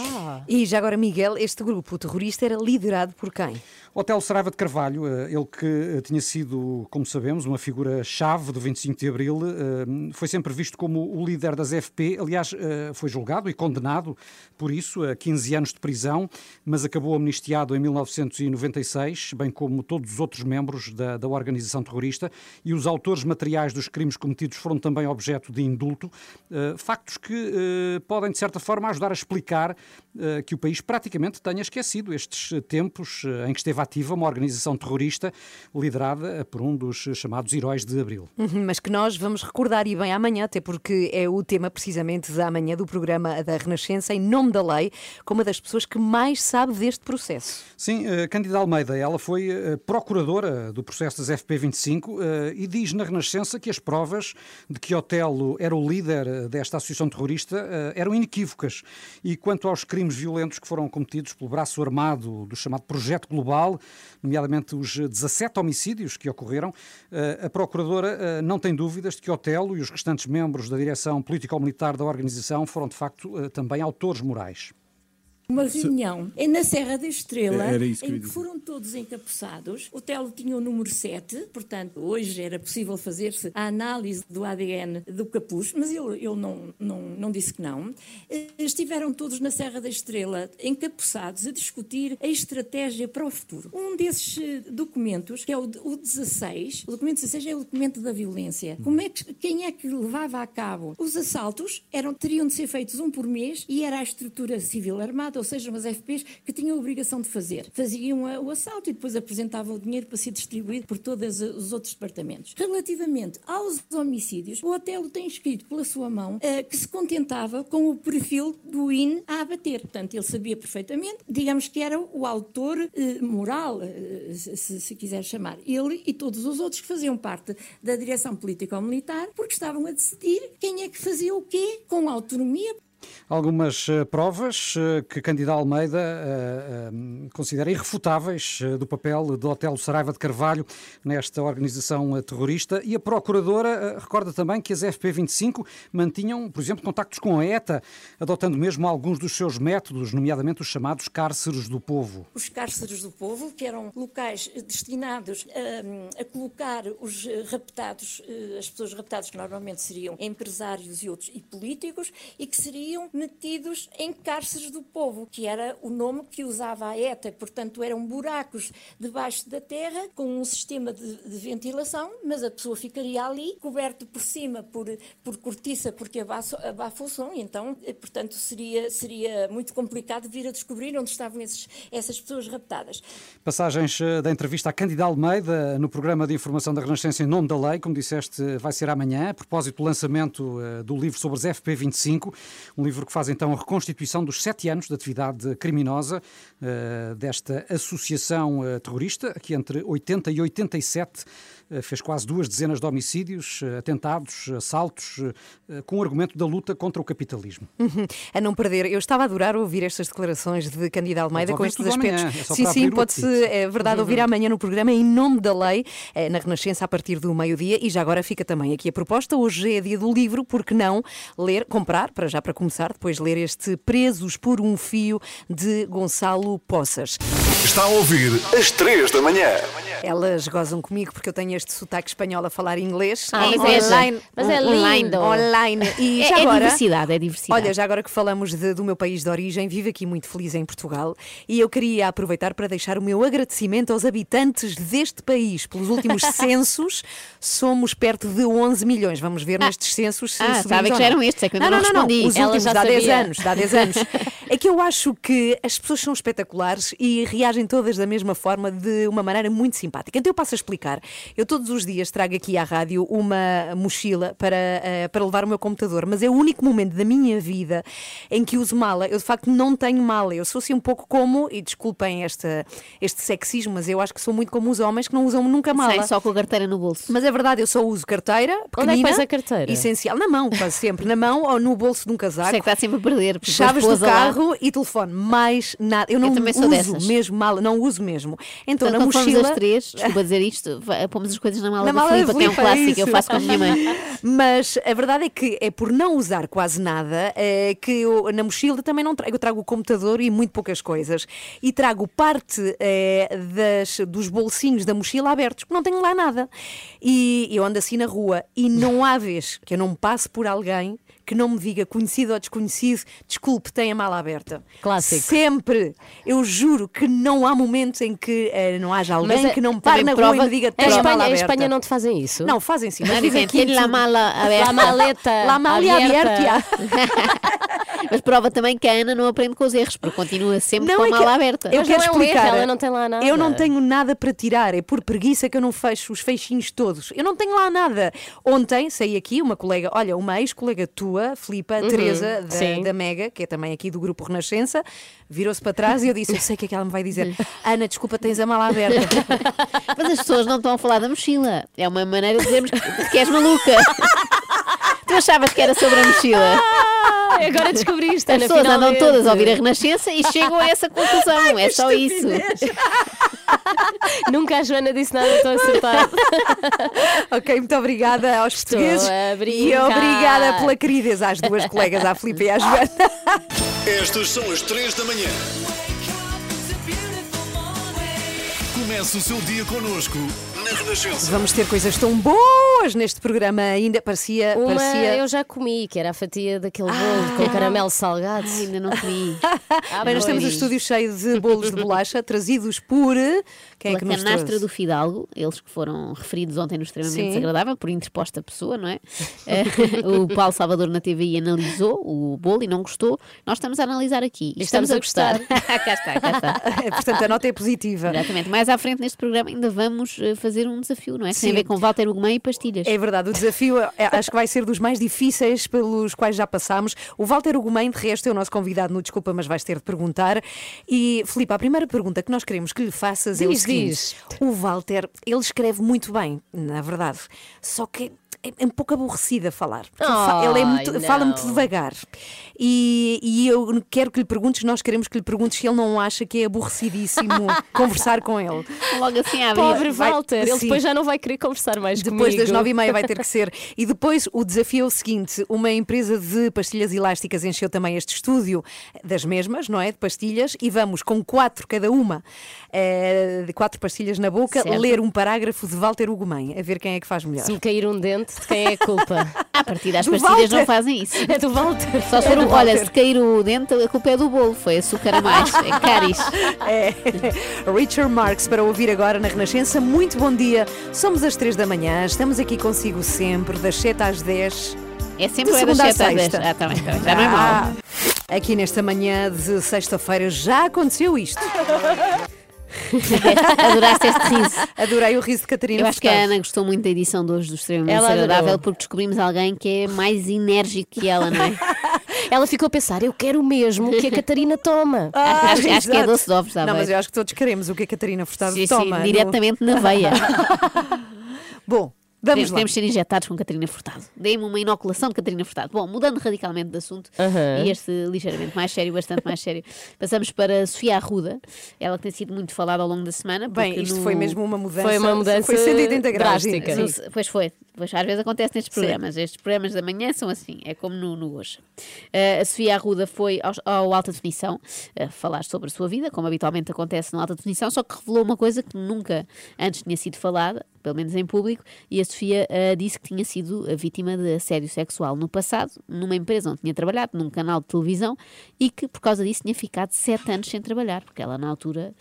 E já agora, Miguel, este grupo terrorista era liderado por quem? Otelo Saraiva de Carvalho, ele que tinha sido, como sabemos, uma figura-chave do 25 de Abril, foi sempre visto como o líder das FP, aliás, foi julgado e condenado por isso a 15 anos de prisão, mas acabou amnistiado em 1996, bem como todos os outros membros da organização terrorista, e os autores materiais dos crimes cometidos foram também objeto de indulto, factos que podem, de certa forma, ajudar a explicar que o país praticamente tenha esquecido estes tempos em que esteve ativa uma organização terrorista liderada por um dos chamados heróis de Abril. Mas que nós vamos recordar, e bem, amanhã, até porque é o tema precisamente da manhã do programa da Renascença, Em Nome da Lei, como uma das pessoas que mais sabe deste processo. Sim, Cândida Almeida, ela foi procuradora do processo das FP25 e diz na Renascença que as provas de que Otelo era o líder desta associação terrorista eram inequívocas, e quanto aos crimes violentos que foram cometidos pelo braço armado do chamado Projeto Global, nomeadamente os 17 homicídios que ocorreram, a procuradora não tem dúvidas de que Otelo e os restantes membros da direção político-militar da organização foram, de facto, também autores morais. Uma reunião na Serra da Estrela, em que foram todos encapuçados. Otelo tinha o número 7, portanto, hoje era possível fazer-se a análise do ADN do capuz, mas ele não disse que não. Estiveram todos na Serra da Estrela, encapuçados, a discutir a estratégia para o futuro. Um desses documentos, que é o 16, o documento 16 é o documento da violência. Quem é que levava a cabo? Os assaltos teriam de ser feitos um por mês, e era a estrutura civil armada Estado, ou seja, umas FPs, que tinham a obrigação de fazer. Faziam o assalto e depois apresentavam o dinheiro para ser distribuído por todos os outros departamentos. Relativamente aos homicídios, o Otelo tem escrito pela sua mão que se contentava com o perfil do IN a abater. Portanto, ele sabia perfeitamente, digamos que era o autor moral, se quiser chamar, ele e todos os outros que faziam parte da direção político-militar, porque estavam a decidir quem é que fazia o quê, com autonomia. Algumas provas que Candida Almeida considera irrefutáveis do papel de Otelo Saraiva de Carvalho nesta organização terrorista, e a procuradora recorda também que as FP25 mantinham, por exemplo, contactos com a ETA, adotando mesmo alguns dos seus métodos, nomeadamente os chamados cárceres do povo. Os cárceres do povo, que eram locais destinados a colocar os raptados, as pessoas raptadas que normalmente seriam empresários e outros e políticos, e que seriam metidos em cárceres do povo, que era o nome que usava a ETA. Portanto, eram buracos debaixo da terra, com um sistema de ventilação, mas a pessoa ficaria ali, coberto por cima por cortiça, porque abafa o som, então, portanto, seria muito complicado vir a descobrir onde estavam essas pessoas raptadas. Passagens da entrevista à Candida Almeida no programa de informação da Renascença Em Nome da Lei, como disseste, vai ser amanhã, a propósito do lançamento do livro sobre as FP25, um livro que faz então a reconstituição dos 7 anos de atividade criminosa desta associação terrorista, que entre 80 e 87 fez quase 2 dezenas de homicídios, atentados, assaltos, com o argumento da luta contra o capitalismo. A não perder. Eu estava a adorar ouvir estas declarações de Candida Almeida com estes aspectos. Sim, pode-se, é verdade, ouvir amanhã no programa Em Nome da Lei, na Renascença, a partir do meio-dia. E já agora fica também aqui a proposta. Hoje é dia do livro, porque não ler, comprar, para começar, depois ler este Presos por um Fio, de Gonçalo Poças. Está a ouvir às 3 da manhã. Elas gozam comigo porque eu tenho este sotaque espanhol a falar inglês. Mas é lindo. Online. E já agora, é diversidade. Olha, já agora que falamos do meu país de origem, vivo aqui muito feliz em Portugal, e eu queria aproveitar para deixar o meu agradecimento aos habitantes deste país. Pelos últimos censos, somos perto de 11 milhões. Vamos ver nestes censos se subimos. Sabe que já eram estes, é que eu não respondi. Os últimos dá 10 anos, É que eu acho que as pessoas são espetaculares e reagem todas da mesma forma, de uma maneira muito simpática. Então eu passo a explicar. Eu todos os dias trago aqui à rádio uma mochila para levar o meu computador, mas é o único momento da minha vida em que uso mala. Eu de facto não tenho mala. Eu sou assim um pouco como, e desculpem este sexismo, mas eu acho que sou muito como os homens que não usam nunca mala. Sei, só com a carteira no bolso. Mas é verdade, eu só uso carteira pequenina. Onde é que faz a carteira? Essencial, na mão, quase sempre. Na mão ou no bolso de um casaco. Sei que está sempre a perder. Chaves do carro lá. E telefone. Mais nada. Eu não uso dessas. Mesmo mala, não uso mesmo. Então na mochila. Fomos as três, desculpa dizer isto, pomos as coisas na mala da Filipa, tem um clássico, isso. Eu faço com a minha mãe. Mas a verdade é que é por não usar quase nada que eu na mochila também não trago. Eu trago o computador e muito poucas coisas. E trago parte dos bolsinhos da mochila abertos, porque não tenho lá nada. E eu ando assim na rua e não há vez que eu não passe por alguém que não me diga, conhecido ou desconhecido, desculpe, tem a mala aberta. Clássico. Sempre. Eu juro que não há momentos em que não haja alguém que não me pare na rua e me diga, tem a mala aberta. Em Espanha não te fazem isso? Não, fazem sim. Mas dizem que tem a mala aberta. La maleta aberta. Mas prova também que a Ana não aprende com os erros, porque continua sempre com a mala aberta. Eu quero explicar. Ela não tem lá nada. Eu não tenho nada para tirar. É por preguiça que eu não fecho os feixinhos todos. Eu não tenho lá nada. Ontem saí aqui uma colega, olha, uma ex-colega tua, Filipa, Teresa, da Mega, que é também aqui do Grupo Renascença, virou-se para trás e eu disse, eu sei o que é que ela me vai dizer. Ana, desculpa, tens a mala aberta. Mas as pessoas não estão a falar da mochila. É uma maneira de dizermos que és maluca. Tu achavas que era sobre a mochila. Agora descobriste. As pessoas andam todas a ouvir a Renascença e chegam a essa conclusão. É só isso. Nunca a Joana disse nada tão acertado. Ok, muito obrigada aos portugueses. E obrigada pela queridez às duas colegas, à Filipe e à Joana. Estas são as 3 da manhã. Comece o seu dia connosco na Renascença. Vamos ter coisas tão boas neste programa ainda. Parecia... eu já comi, que era a fatia daquele bolo com caramelo salgado. Ainda não comi. Mas nós temos um estúdio cheio de bolos de bolacha trazidos por... Quem é que nos trouxe? Canastra do Fidalgo, eles que foram referidos ontem no Extremamente Desagradável, por interposta pessoa, não é? O Paulo Salvador na TVI analisou o bolo e não gostou. Nós estamos a analisar aqui. E estamos a gostar. Cá está. Portanto, a nota é positiva. Exatamente. Mais à frente neste programa ainda vamos fazer um desafio, não é? Tem a ver com Walter Hugo Mãe e pastilhas. É verdade, o desafio acho que vai ser dos mais difíceis pelos quais já passámos. O Walter Hugo Mãe, de resto, é o nosso convidado no Desculpa, mas vais ter de perguntar. E, Filipe, a primeira pergunta que nós queremos que lhe faças é o seguinte. O Walter, ele escreve muito bem, na verdade, só que é um pouco aborrecido a falar. Ele é muito, fala muito devagar. E eu quero que lhe perguntes, nós queremos que lhe perguntes se ele não acha que é aborrecidíssimo conversar com ele. Logo assim, a pobre Walter, ele depois já não vai querer conversar mais depois comigo. Depois das 9h30 vai ter que ser. E depois o desafio é o seguinte: uma empresa de pastilhas elásticas encheu também este estúdio das mesmas, não é? De pastilhas, e vamos com 4 cada uma, de 4 pastilhas na boca, ler um parágrafo de Walter Hugo Mãe, a ver quem é que faz melhor. Se lhe cair um dente, de quem é a culpa? A partir das pastilhas Walter. Não fazem isso. É do Walter. Só se um, olha, se cair o dente, a culpa é do bolo. Foi açúcar a mais. É cáries. Richard Marx, para ouvir agora na Renascença. Muito bom dia. Somos às 3 da manhã. Estamos aqui consigo sempre, das 7 às 10. É sempre de segunda às sexta. Ah, também. Já não é mal. Aqui nesta manhã de sexta-feira já aconteceu isto. Adoraste este riso. Adorei o riso de Catarina. Eu acho que a Ana gostou muito da edição de hoje do Extremamente Desagradável, porque descobrimos alguém que é mais enérgico que ela, não é? Ela ficou a pensar, eu quero o mesmo que a Catarina toma. Acho que é doce de ovos, não, mas eu acho que todos queremos o que a Catarina Furtado toma. Diretamente na veia. Bom, devemos ser injetados com Catarina Furtado. Dei-me uma inoculação de Catarina Furtado. Bom, mudando radicalmente de assunto, e este ligeiramente mais sério, bastante mais sério, passamos para Sofia Arruda. Ela que tem sido muito falada ao longo da semana. Bem, isto foi mesmo uma mudança. Foi uma mudança. Foi 180 graus. Pois foi. Pois, às vezes acontece nestes programas. Estes programas da manhã são assim, é como no hoje. A Sofia Arruda foi ao Alta Definição falar sobre a sua vida, como habitualmente acontece no Alta Definição, só que revelou uma coisa que nunca antes tinha sido falada, pelo menos em público, e a Sofia disse que tinha sido a vítima de assédio sexual no passado, numa empresa onde tinha trabalhado, num canal de televisão, e que por causa disso tinha ficado 7 anos sem trabalhar, porque ela na altura,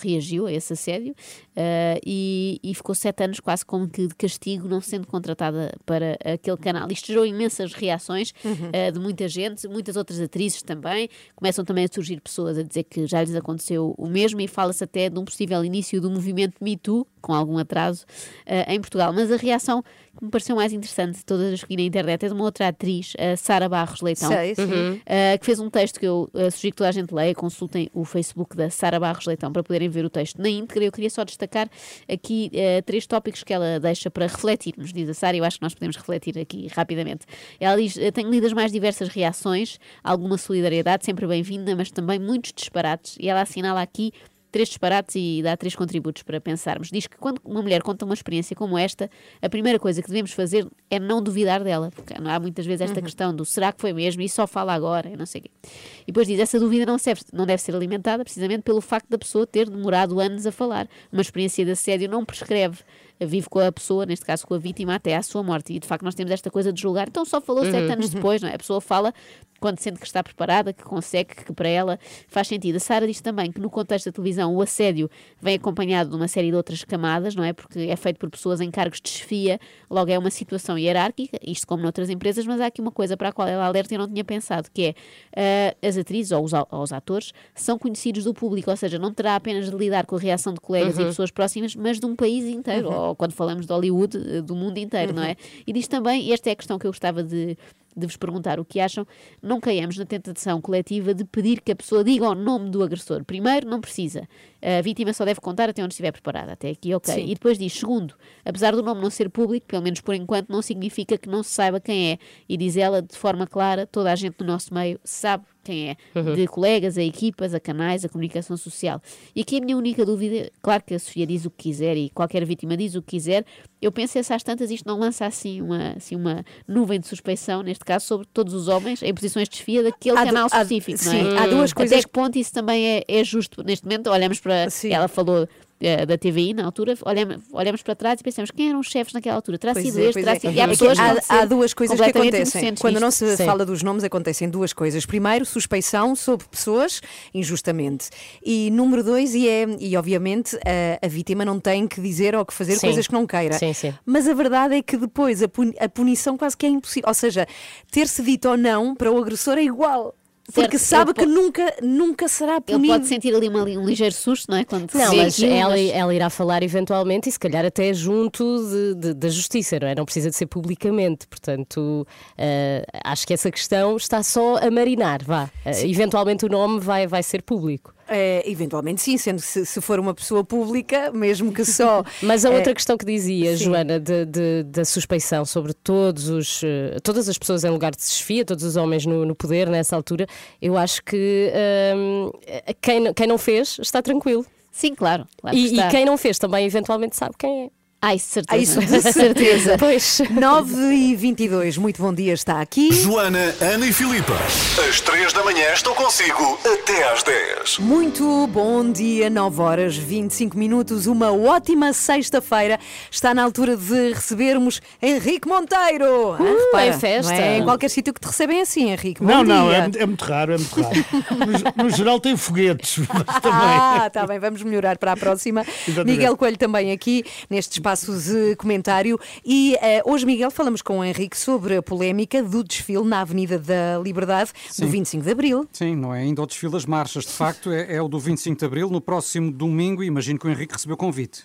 reagiu a esse assédio e ficou 7 anos quase como que de castigo, não sendo contratada para aquele canal. Isto gerou imensas reações de muita gente, muitas outras atrizes também, começam também a surgir pessoas a dizer que já lhes aconteceu o mesmo e fala-se até de um possível início do movimento Me Too, com algum atraso em Portugal. Mas a reação que me pareceu mais interessante de todas as que vi na internet é de uma outra atriz, a Sara Barros Leitão, que fez um texto que eu sugiro que toda a gente leia. Consultem o Facebook da Sara Barros Leitão para poderem ver o texto na íntegra. Eu queria só destacar aqui 3 tópicos que ela deixa para refletirmos, diz a Sara, e eu acho que nós podemos refletir aqui rapidamente. Ela diz: tenho lido as mais diversas reações, alguma solidariedade, sempre bem-vinda, mas também muitos disparates, e ela assinala aqui 3 disparates e dá 3 contributos para pensarmos. Diz que quando uma mulher conta uma experiência como esta, a primeira coisa que devemos fazer é não duvidar dela, porque há muitas vezes esta questão do será que foi mesmo e só fala agora e não sei o quê. E depois diz, essa dúvida não deve ser alimentada precisamente pelo facto da pessoa ter demorado anos a falar. Uma experiência de assédio não prescreve, vive com a pessoa, neste caso com a vítima, até à sua morte. E de facto nós temos esta coisa de julgar, então só falou 7 anos depois, não é? A pessoa fala quando sente que está preparada, que consegue, que para ela faz sentido. A Sara diz também que no contexto da televisão o assédio vem acompanhado de uma série de outras camadas, não é? Porque é feito por pessoas em cargos de chefia, logo é uma situação hierárquica, isto como noutras empresas, mas há aqui uma coisa para a qual ela alerta e eu não tinha pensado, que é as atrizes ou os atores são conhecidos do público, ou seja, não terá apenas de lidar com a reação de colegas e pessoas próximas, mas de um país inteiro, ou quando falamos de Hollywood, do mundo inteiro, não é? E diz também, e esta é a questão que eu gostava de vos perguntar o que acham, não caiamos na tentação coletiva de pedir que a pessoa diga o nome do agressor. Primeiro, não precisa. A vítima só deve contar até onde estiver preparada. Até aqui, ok. Sim. E depois diz, segundo, apesar do nome não ser público, pelo menos por enquanto, não significa que não se saiba quem é. E diz ela, de forma clara, toda a gente no nosso meio sabe quem é, de colegas, a equipas, a canais, a comunicação social. E aqui a minha única dúvida, claro que a Sofia diz o que quiser e qualquer vítima diz o que quiser, eu penso se às tantas isto não lança assim uma nuvem de suspeição, neste caso, sobre todos os homens em posições de chefia daquele canal específico, não é? Sim, há duas coisas. Até que ponto isso também é justo? Neste momento, olhamos para... Ela falou... da TVI na altura, olhamos para trás e pensamos quem eram os chefes naquela altura, terá sido este, terá sido... E há pessoas que há duas coisas que acontecem. Quando não se fala dos nomes, acontecem duas coisas. Primeiro, suspeição sobre pessoas injustamente. E número dois, e obviamente a vítima não tem que dizer ou que fazer coisas que não queira. Sim, sim. Mas a verdade é que depois a punição quase que é impossível. Ou seja, ter-se dito ou não para o agressor é igual. Porque sabe que nunca será punido. Ele pode sentir ali um ligeiro susto, não é? Quando não, mas ela irá falar eventualmente e se calhar até junto da justiça, não é? Não precisa de ser publicamente. Portanto, acho que essa questão está só a marinar, vá. Eventualmente o nome vai ser público. Eventualmente sim, sendo se for uma pessoa pública, mesmo que só. Mas a outra questão que dizia, sim, Joana, da suspeição sobre todas as pessoas em lugar de chefia, todos os homens no poder nessa altura, eu acho que quem não fez está tranquilo. Sim, claro. E quem não fez também eventualmente sabe quem é. Ai, certeza. Isso de certeza. Pois. 9h22, muito bom dia, está aqui Joana, Ana e Filipa. Às 3 da manhã estou consigo até às 10. Muito bom dia, 9h25, uma ótima sexta-feira. Está na altura de recebermos Henrique Monteiro. Repara, é festa. Não é em qualquer sítio que te recebem assim, Henrique. Não, é muito raro, é muito raro. No geral tem foguetes. Mas também. Está bem, vamos melhorar para a próxima. Exatamente. Miguel Coelho também aqui, neste espaço de comentário. E hoje, Miguel, falamos com o Henrique sobre a polémica do desfile na Avenida da Liberdade, sim, do 25 de Abril. Sim, não é ainda o desfile das marchas, de facto, é o do 25 de Abril, no próximo domingo. Imagino que o Henrique recebeu convite.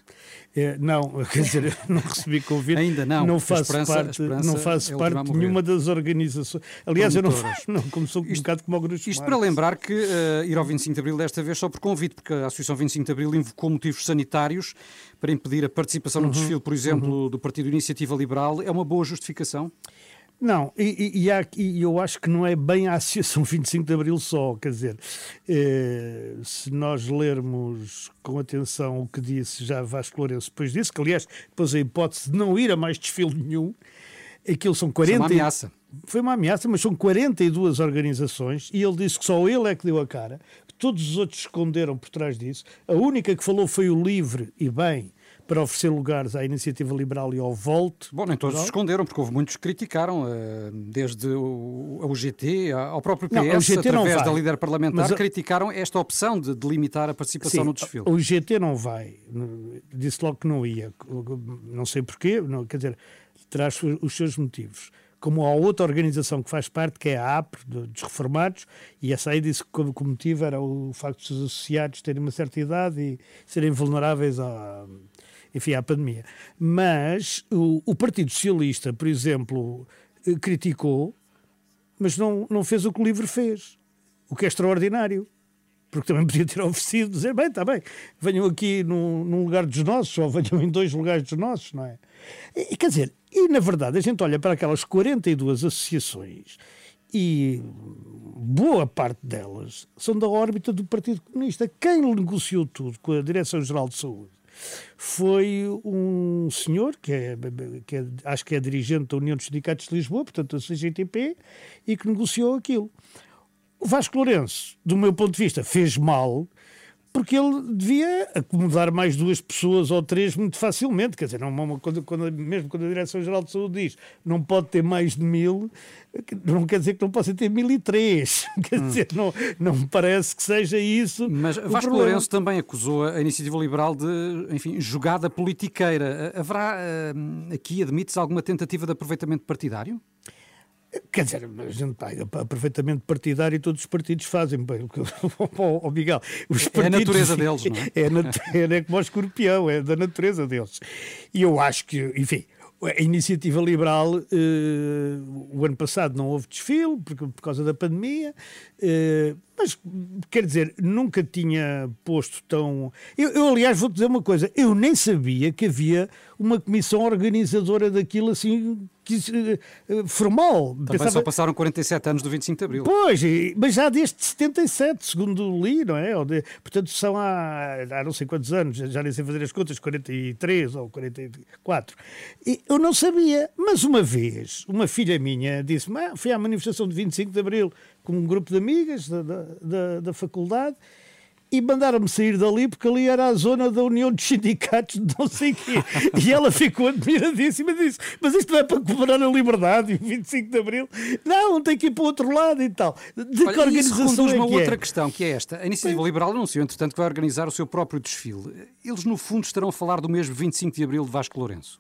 Não, quer dizer, não recebi convite. Ainda não. Não faço parte, de nenhuma das organizações. Aliás, eu não começou um bocado como o Grupo. Isto para lembrar que ir ao 25 de Abril desta vez só por convite, porque a Associação 25 de Abril invocou motivos sanitários para impedir a participação no desfile, por exemplo, do Partido de Iniciativa Liberal. É uma boa justificação? Não, e eu acho que não é bem a Associação 25 de Abril só, quer dizer, se nós lermos com atenção o que disse já Vasco Lourenço depois disso, que aliás, depois a hipótese de não ir a mais desfile nenhum, aquilo são 40... Foi uma ameaça. Foi uma ameaça, mas são 42 organizações e ele disse que só ele é que deu a cara, que todos os outros se esconderam por trás disso. A única que falou foi o Livre e Bem, para oferecer lugares à Iniciativa Liberal e ao Volte. Bom, nem todos se esconderam, porque houve muitos que criticaram, desde o GT ao próprio PS, não, o GT através da líder parlamentar, mas criticaram esta opção de limitar a participação, sim, no desfile. O GT não vai, disse logo que não ia, não sei porquê, não, quer dizer, traz os seus motivos. Como há outra organização que faz parte, que é a APRE, dos reformados, e essa aí disse que o motivo era o facto de os associados terem uma certa idade e serem vulneráveis à pandemia. Mas o Partido Socialista, por exemplo, criticou, mas não fez o que o Livre fez, o que é extraordinário, porque também podia ter oferecido, dizer, bem, está bem, venham aqui num lugar dos nossos, ou venham em dois lugares dos nossos, não é? Quer dizer, e na verdade a gente olha para aquelas 42 associações e boa parte delas são da órbita do Partido Comunista. Quem negociou tudo com a Direção-Geral de Saúde foi um senhor que é, acho que é dirigente da União dos Sindicatos de Lisboa, portanto a CGTP, e que negociou aquilo. O Vasco Lourenço, do meu ponto de vista, fez mal, porque ele devia acomodar mais 2 pessoas ou 3 muito facilmente. Quer dizer, não, mesmo quando a Direção-Geral de Saúde diz não pode ter mais de 1000, não quer dizer que não possa ter 1003. Quer dizer, não me parece que seja isso. Mas Vasco Lourenço também acusou a Iniciativa Liberal de, enfim, jogada politiqueira. Haverá aqui, admite-se, alguma tentativa de aproveitamento partidário? Quer dizer, a gente está perfeitamente partidário e todos os partidos fazem bem. Ó Miguel, os partidos, é a natureza deles, não é? É como o escorpião, é da natureza deles. E eu acho que, enfim, a Iniciativa Liberal, o ano passado não houve desfile por causa da pandemia, mas, quer dizer, nunca tinha posto tão... Eu, aliás, vou-te dizer uma coisa, eu nem sabia que havia uma comissão organizadora daquilo assim... formal. Também só passaram 47 anos do 25 de Abril. Pois, mas já desde 77, segundo li, não é? Portanto, são há não sei quantos anos, já nem sei fazer as contas, 43 ou 44. E eu não sabia, mas uma vez, uma filha minha disse-me, fui à manifestação de 25 de Abril com um grupo de amigas da faculdade e mandaram-me sair dali porque ali era a zona da União dos Sindicatos de não sei o quê. E ela ficou admiradíssima e disse: mas isto não é para cobrar a liberdade, e 25 de Abril? Não, tem que ir para o outro lado e tal. De olha, que organização isso conduz é uma que outra é? Questão, que é esta. A Iniciativa Liberal anunciou, entretanto, que vai organizar o seu próprio desfile. Eles, no fundo, estarão a falar do mesmo 25 de Abril de Vasco Lourenço?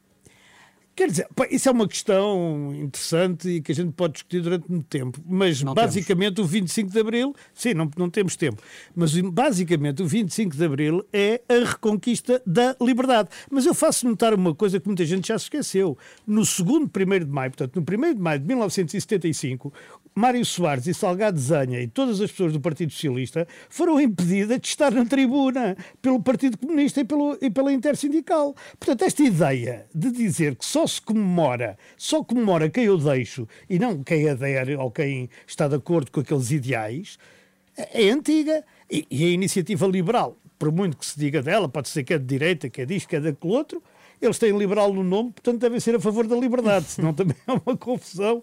Quer dizer, isso é uma questão interessante e que a gente pode discutir durante muito tempo, mas não basicamente temos. O 25 de Abril, sim, não temos tempo, mas basicamente o 25 de Abril é a reconquista da liberdade. Mas eu faço notar uma coisa que muita gente já se esqueceu. No 2º 1º de Maio, portanto, no 1º de Maio de 1975, Mário Soares e Salgado Zanha e todas as pessoas do Partido Socialista foram impedidas de estar na tribuna pelo Partido Comunista e pela Intersindical. Portanto, esta ideia de dizer que só comemora quem eu deixo e não quem adere ou quem está de acordo com aqueles ideais, é antiga. E a Iniciativa Liberal, por muito que se diga dela, pode ser que é de direita, que é disto, que é daquele outro, eles têm liberal no nome, portanto devem ser a favor da liberdade, senão também é uma confusão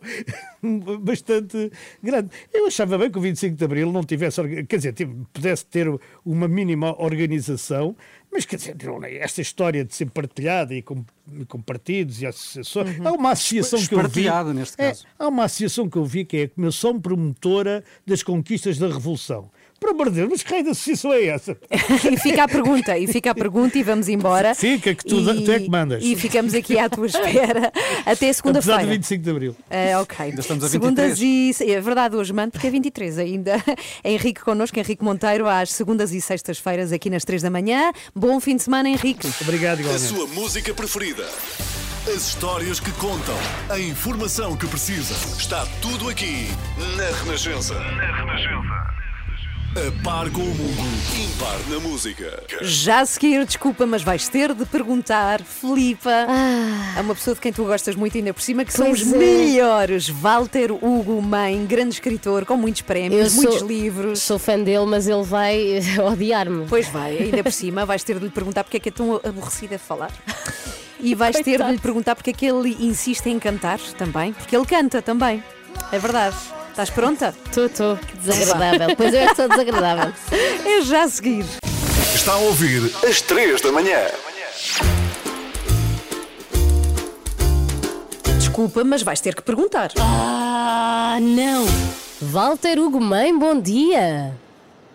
bastante grande. Eu achava bem que o 25 de Abril não tivesse, quer dizer, pudesse ter uma mínima organização, mas quer dizer, esta história de ser partilhada e com partidos e associações, uhum. Há uma associação que eu vi, neste caso. Há uma associação que eu vi que é a Comissão Promotora das Conquistas da Revolução. Por amor de Deus, mas que raio de associação é essa? E fica a pergunta e vamos embora. Fica, que tu é que mandas. E ficamos aqui à tua espera até segunda-feira. Apesar de 25 de Abril. Ok. Ainda estamos a 23. É verdade, hoje mando, porque é 23 ainda. Henrique connosco, Henrique Monteiro, às segundas e sextas-feiras aqui nas 3 da manhã. Bom fim de semana, Henrique. Obrigado, igualmente. A sua música preferida. As histórias que contam. A informação que precisa. Está tudo aqui na Renascença. Na Renascença. A par com o mundo, impar na música. Já a seguir, desculpa, mas vais ter de perguntar, Filipa, a uma pessoa de quem tu gostas muito ainda por cima, que são os melhores. Walter Hugo Mãe, grande escritor, com muitos prémios, muitos livros. Sou fã dele, mas ele vai odiar-me. Pois vai, ainda por cima, vais ter de lhe perguntar porque é que é tão aborrecida a falar. E vais ter de lhe perguntar porque é que ele insiste em cantar também, porque ele canta também, é verdade. Estás pronta? Estou. Que desagradável. Pois eu é que sou desagradável. É já a seguir. Está a ouvir às 3 da manhã. Desculpa, mas vais ter que perguntar. Ah, não. Walter Hugo Mãe, bom dia.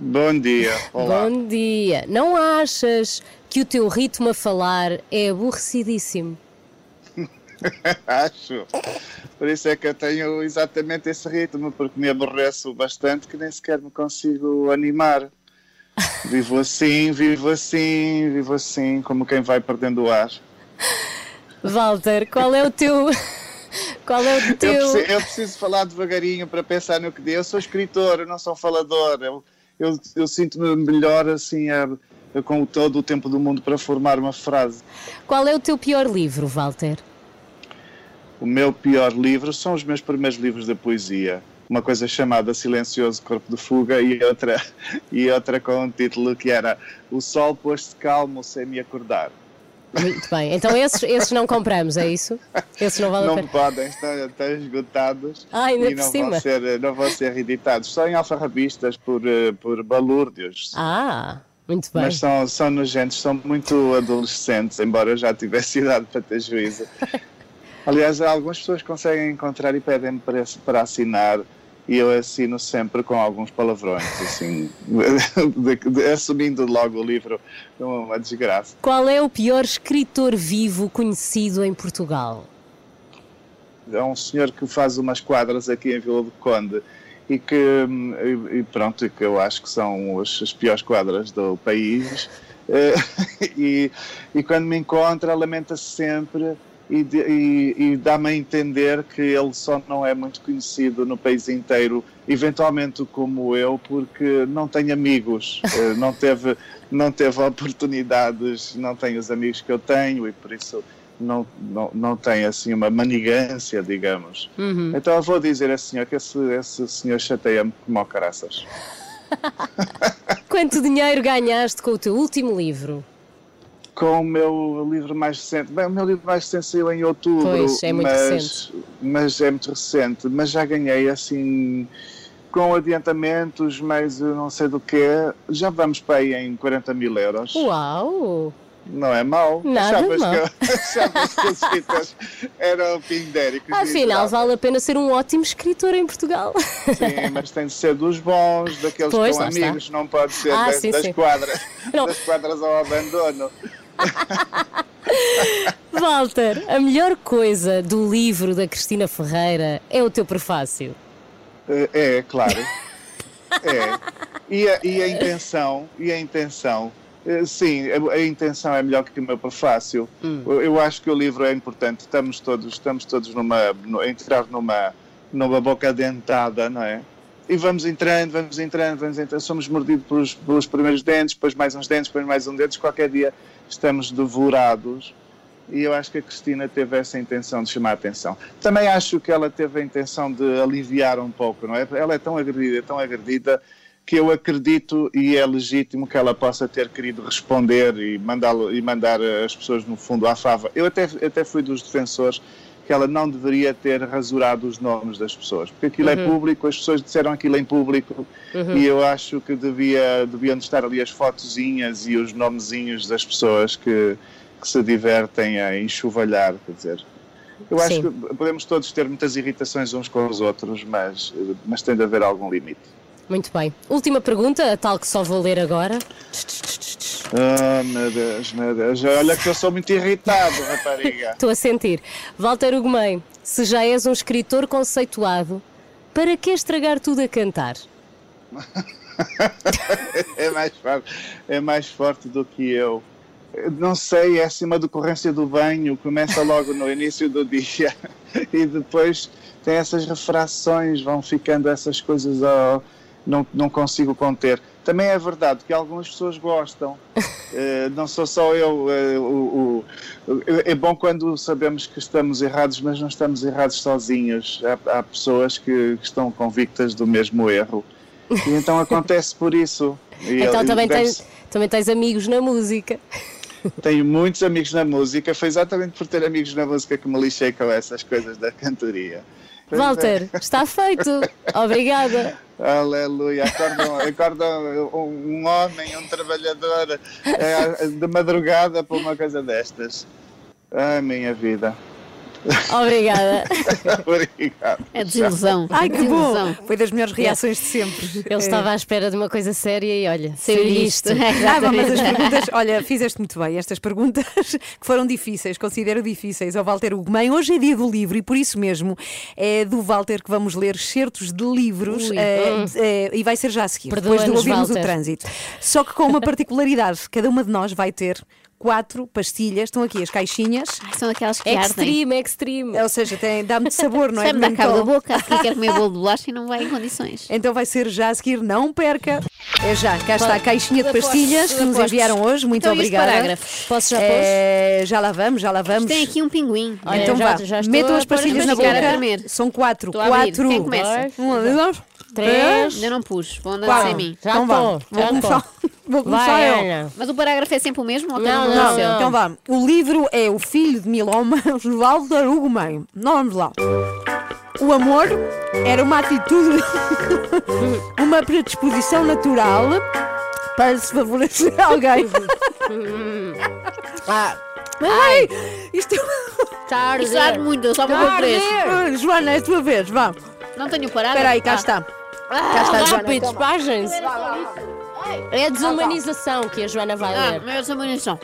Bom dia. Olá. Bom dia. Não achas que o teu ritmo a falar é aborrecidíssimo? Acho. Por isso é que eu tenho exatamente esse ritmo, porque me aborreço bastante que nem sequer me consigo animar. Vivo assim, como quem vai perdendo o ar. Walter, qual é o teu... Eu preciso falar devagarinho para pensar no que digo. Eu sou escritor, eu não sou falador. Eu sinto-me melhor assim, com todo o tempo do mundo para formar uma frase. Qual é o teu pior livro, Walter? O meu pior livro são os meus primeiros livros de poesia. Uma coisa chamada Silencioso Corpo de Fuga e outra com um título que era O Sol Pôs-se Calmo Sem Me Acordar. Muito bem, então esses não compramos, é isso? Esses não valem a pena? Não podem, estão esgotados. Ai, ainda e por cima. Não vão ser reeditados. Só em alfarrabistas por balúrdios. Ah, muito bem. Mas são nojentos, são muito adolescentes, embora eu já tivesse idade para ter juízo. Aliás, algumas pessoas conseguem encontrar e pedem-me para assinar e eu assino sempre com alguns palavrões, assim, assumindo logo o livro, é uma desgraça. Qual é o pior escritor vivo conhecido em Portugal? É um senhor que faz umas quadras aqui em Vila do Conde e que eu acho que são as piores quadras do país e quando me encontra lamenta-se sempre. E dá-me a entender que ele só não é muito conhecido no país inteiro, eventualmente como eu, porque não tem amigos, não teve oportunidades, não tem os amigos que eu tenho e por isso não tem assim uma manigância, digamos. Uhum. Então eu vou dizer a senhor que esse senhor chateia-me como ao caraças. Quanto dinheiro ganhaste com o teu último livro? Com o meu livro mais recente. Bem, o meu livro mais recente saiu em outubro, pois, é muito recente. Mas já ganhei assim com adiantamentos, mais não sei do que, já vamos para aí em 40.000 euros. Uau! Não é mau. Nada de mal. Achavas que as fitas eram pindéricas. Afinal, vale a pena ser um ótimo escritor em Portugal. Sim, mas tem de ser dos bons, daqueles que são amigos, não pode ser das quadras ao abandono. Walter, a melhor coisa do livro da Cristina Ferreira é o teu prefácio. É, claro. É. E a intenção... Sim, a intenção é melhor que o meu prefácio. Eu acho que o livro é importante. Estamos todos entrar numa boca dentada, não é? E vamos entrando. Somos mordidos pelos primeiros dentes, depois mais uns dentes, depois mais um dente. Qualquer dia estamos devorados. E eu acho que a Cristina teve essa intenção de chamar a atenção. Também acho que ela teve a intenção de aliviar um pouco, não é? Ela é tão agredida... que eu acredito, e é legítimo que ela possa ter querido responder e mandar as pessoas no fundo à fava. Eu até fui dos defensores que ela não deveria ter rasurado os nomes das pessoas, porque aquilo é público, as pessoas disseram aquilo em público, e eu acho que deviam estar ali as fotozinhas e os nomezinhos das pessoas que se divertem a enxovalhar, quer dizer... Eu acho que podemos todos ter muitas irritações uns com os outros, mas tem de haver algum limite. Muito bem. Última pergunta, a tal que só vou ler agora. Ah, meu Deus. Olha que eu sou muito irritado, rapariga. Estou a sentir. Walter Hugo Mãe, se já és um escritor conceituado, para que estragar tudo a cantar? É mais forte do que eu. Não sei, é assim uma decorrência do banho, começa logo no início do dia e depois tem essas refrações, vão ficando essas coisas, não consigo conter. Também é verdade que algumas pessoas gostam, não sou só eu, é bom quando sabemos que estamos errados, mas não estamos errados sozinhos, há pessoas que estão convictas do mesmo erro, e então acontece por isso. Então também tens amigos na música. Tenho muitos amigos na música, foi exatamente por ter amigos na música que me lixei com essas coisas da cantoria. Walter, está feito. Obrigada. Aleluia. Acorda um homem, um trabalhador de madrugada por uma coisa destas. Ai, minha vida. Obrigada. Obrigado. É desilusão. Ai, que bom. Foi das melhores reações de sempre. Ele estava à espera de uma coisa séria e olha, saiu isto. Mas as perguntas, olha, fizeste muito bem. Estas perguntas que foram difíceis, considero difíceis ao Walter Hugo Mãe. Hoje é dia do livro e por isso mesmo é do Walter que vamos ler excertos de livros e vai ser já a seguir, depois de ouvirmos Walter. O trânsito. Só que com uma particularidade, cada uma de nós vai ter 4 pastilhas, estão aqui as caixinhas. São aquelas que ardem. Extreme. Ou seja, dá-me de sabor, não é? Dá-me cabo da boca, se quer comer bolo de bolacha e não vai em condições. Então vai ser já a seguir, não perca. É já, cá está a caixinha de pastilhas que nos enviaram hoje, muito obrigada. Parágrafo. Posso já pôr? Já lá vamos. Tem aqui um pinguim. Olha, então já metam as pastilhas na boca. São 4. 4. Quem começa? 1, 2, 3. Ainda não pus, vão andar 4. Sem mim. Já então vou começar eu. Mas o parágrafo é sempre o mesmo? Não. Então vá. O livro é O Filho de Mil Homens, de Walter Hugo Mãe. Nós vamos lá. O amor era uma atitude, uma predisposição natural para se favorecer alguém. Ai, isto é muito, eu só me vou preso. Joana, é a tua vez, vá. Não tenho parado. Espera aí, cá está. Cá está, Joana. Rápido, páginas. É a desumanização que a Joana vai ler. É a desumanização.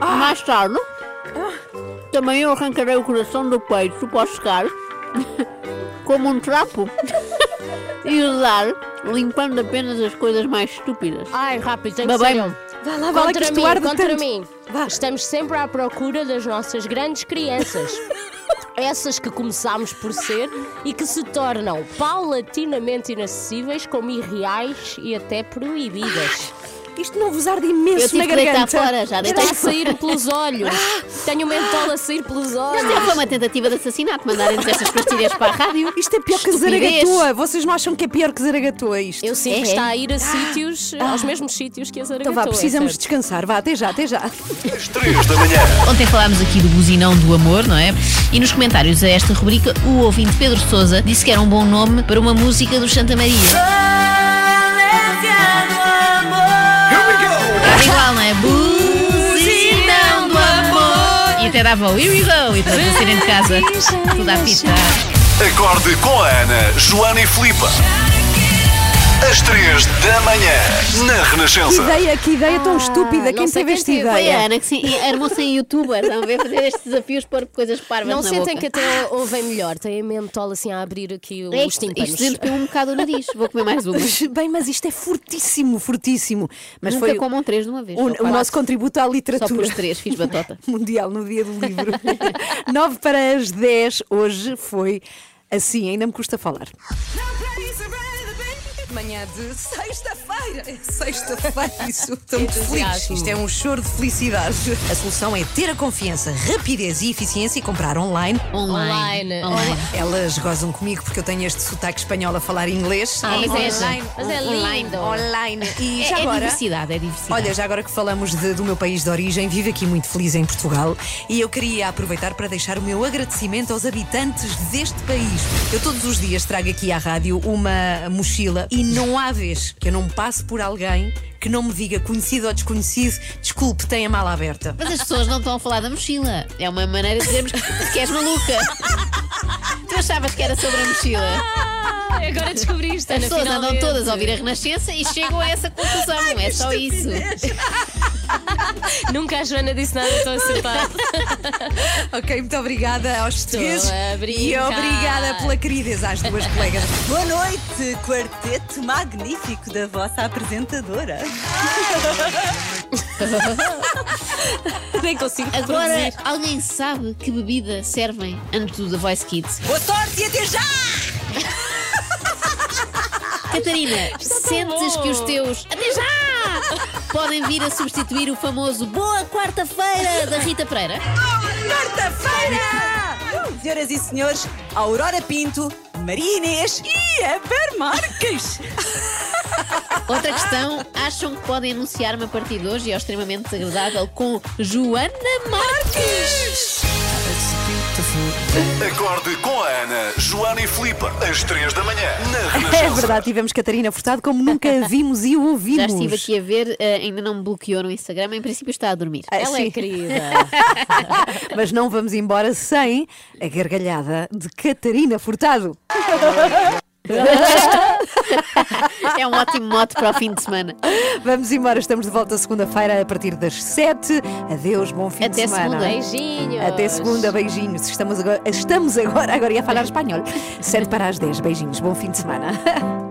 Mais tarde, também eu arrancarei o coração do peito para secar como um trapo e usar, limpando apenas as coisas mais estúpidas. Ai, rápido, tem que ser. Vai lá, contra mim. Vá. Estamos sempre à procura das nossas grandes crianças. Essas que começámos por ser e que se tornam paulatinamente inacessíveis, como irreais e até proibidas. Isto não vos arde imenso na garganta. Eu tive que deitar fora, já deitei a sair pelos olhos. Tenho o mentol a sair pelos olhos. Isto foi uma tentativa de assassinato, mandarem-nos estas pastilhas para a rádio. Isto é pior que Zaragatua. Vocês não acham que é pior que Zaragatua isto? Eu sinto que está a ir a sítios, aos mesmos sítios que a Zaragatua. Então vá, precisamos descansar. Vá, até já, até já. Às 3 da manhã. Ontem falámos aqui do buzinão do amor, não é? E nos comentários a esta rubrica, o ouvinte Pedro Sousa disse que era um bom nome para uma música do Santa Maria. Igual, não é? Buzinão do amor. E até dava o here we go. E para saírem de casa, tudo à pita. Acorde com a Ana, Joana e Filipa. Às 3 da manhã, na Renascença. Que ideia tão estúpida. Quem teve esta ideia? Foi a Ana, que armou-se em youtuber. Não veio fazer estes desafios, pôr coisas parvas na boca. Não sentem que até ouvem melhor. Tem a mentol assim a abrir aqui os tímpanos. Isto sempre um bocado o nariz. Vou comer mais um. Bem, mas isto é fortíssimo, fortíssimo. Mas nunca foi comam 3 de uma vez. O nosso contributo à literatura. Só por 3, fiz batota. Mundial no dia do livro. 9 para as 10. Hoje foi assim, ainda me custa falar. Manhã de sexta-feira. Sexta-feira, isso. Estamos felizes. Isto é um choro de felicidade. A solução é ter a confiança, rapidez e eficiência e comprar online. Elas gozam comigo porque eu tenho este sotaque espanhol a falar inglês. Mas é lindo. E já agora, é diversidade. Olha, já agora que falamos do meu país de origem, vivo aqui muito feliz em Portugal e eu queria aproveitar para deixar o meu agradecimento aos habitantes deste país. Eu todos os dias trago aqui à rádio uma mochila e não há vez que eu não passe por alguém que não me diga, conhecido ou desconhecido, desculpe, tem a mala aberta. Mas as pessoas não estão a falar da mochila. É uma maneira de dizermos que és maluca. Tu achavas que era sobre a mochila. Agora descobri isto. As pessoas andam todas a ouvir a Renascença e chegam a essa conclusão. É só isso. Nunca a Joana disse nada, estou a acertar. Ok, muito obrigada aos portugueses. E obrigada pela queridez às duas colegas. Boa noite, quarteto magnífico da vossa apresentadora. Nem consigo agora, alguém sabe que bebida servem antes do The Voice Kids? Boa sorte e até já! Catarina, sentes que os teus até já podem vir a substituir o famoso Boa Quarta-feira da Rita Pereira? Quarta-feira! Senhoras e senhores, Aurora Pinto, Maria Inês e Eber Marques. Outra questão, acham que podem anunciar-me a partir de hoje e é extremamente desagradável com Joana Marques? Acorde com a Ana, Joana e Filipa, às 3 da manhã, na Renascença. É verdade, tivemos Catarina Furtado como nunca a vimos e o ouvimos. Já estive aqui a ver, ainda não me bloqueou no Instagram, em princípio está a dormir. Ela sim. É querida. Mas não vamos embora sem a gargalhada de Catarina Furtado. É um ótimo mote para o fim de semana. Vamos embora, estamos de volta segunda-feira a partir das 7. Adeus, bom fim de semana. Até segunda, beijinhos. Até segunda, beijinhos. Estamos agora a falar espanhol. 7 para as 10, beijinhos, bom fim de semana.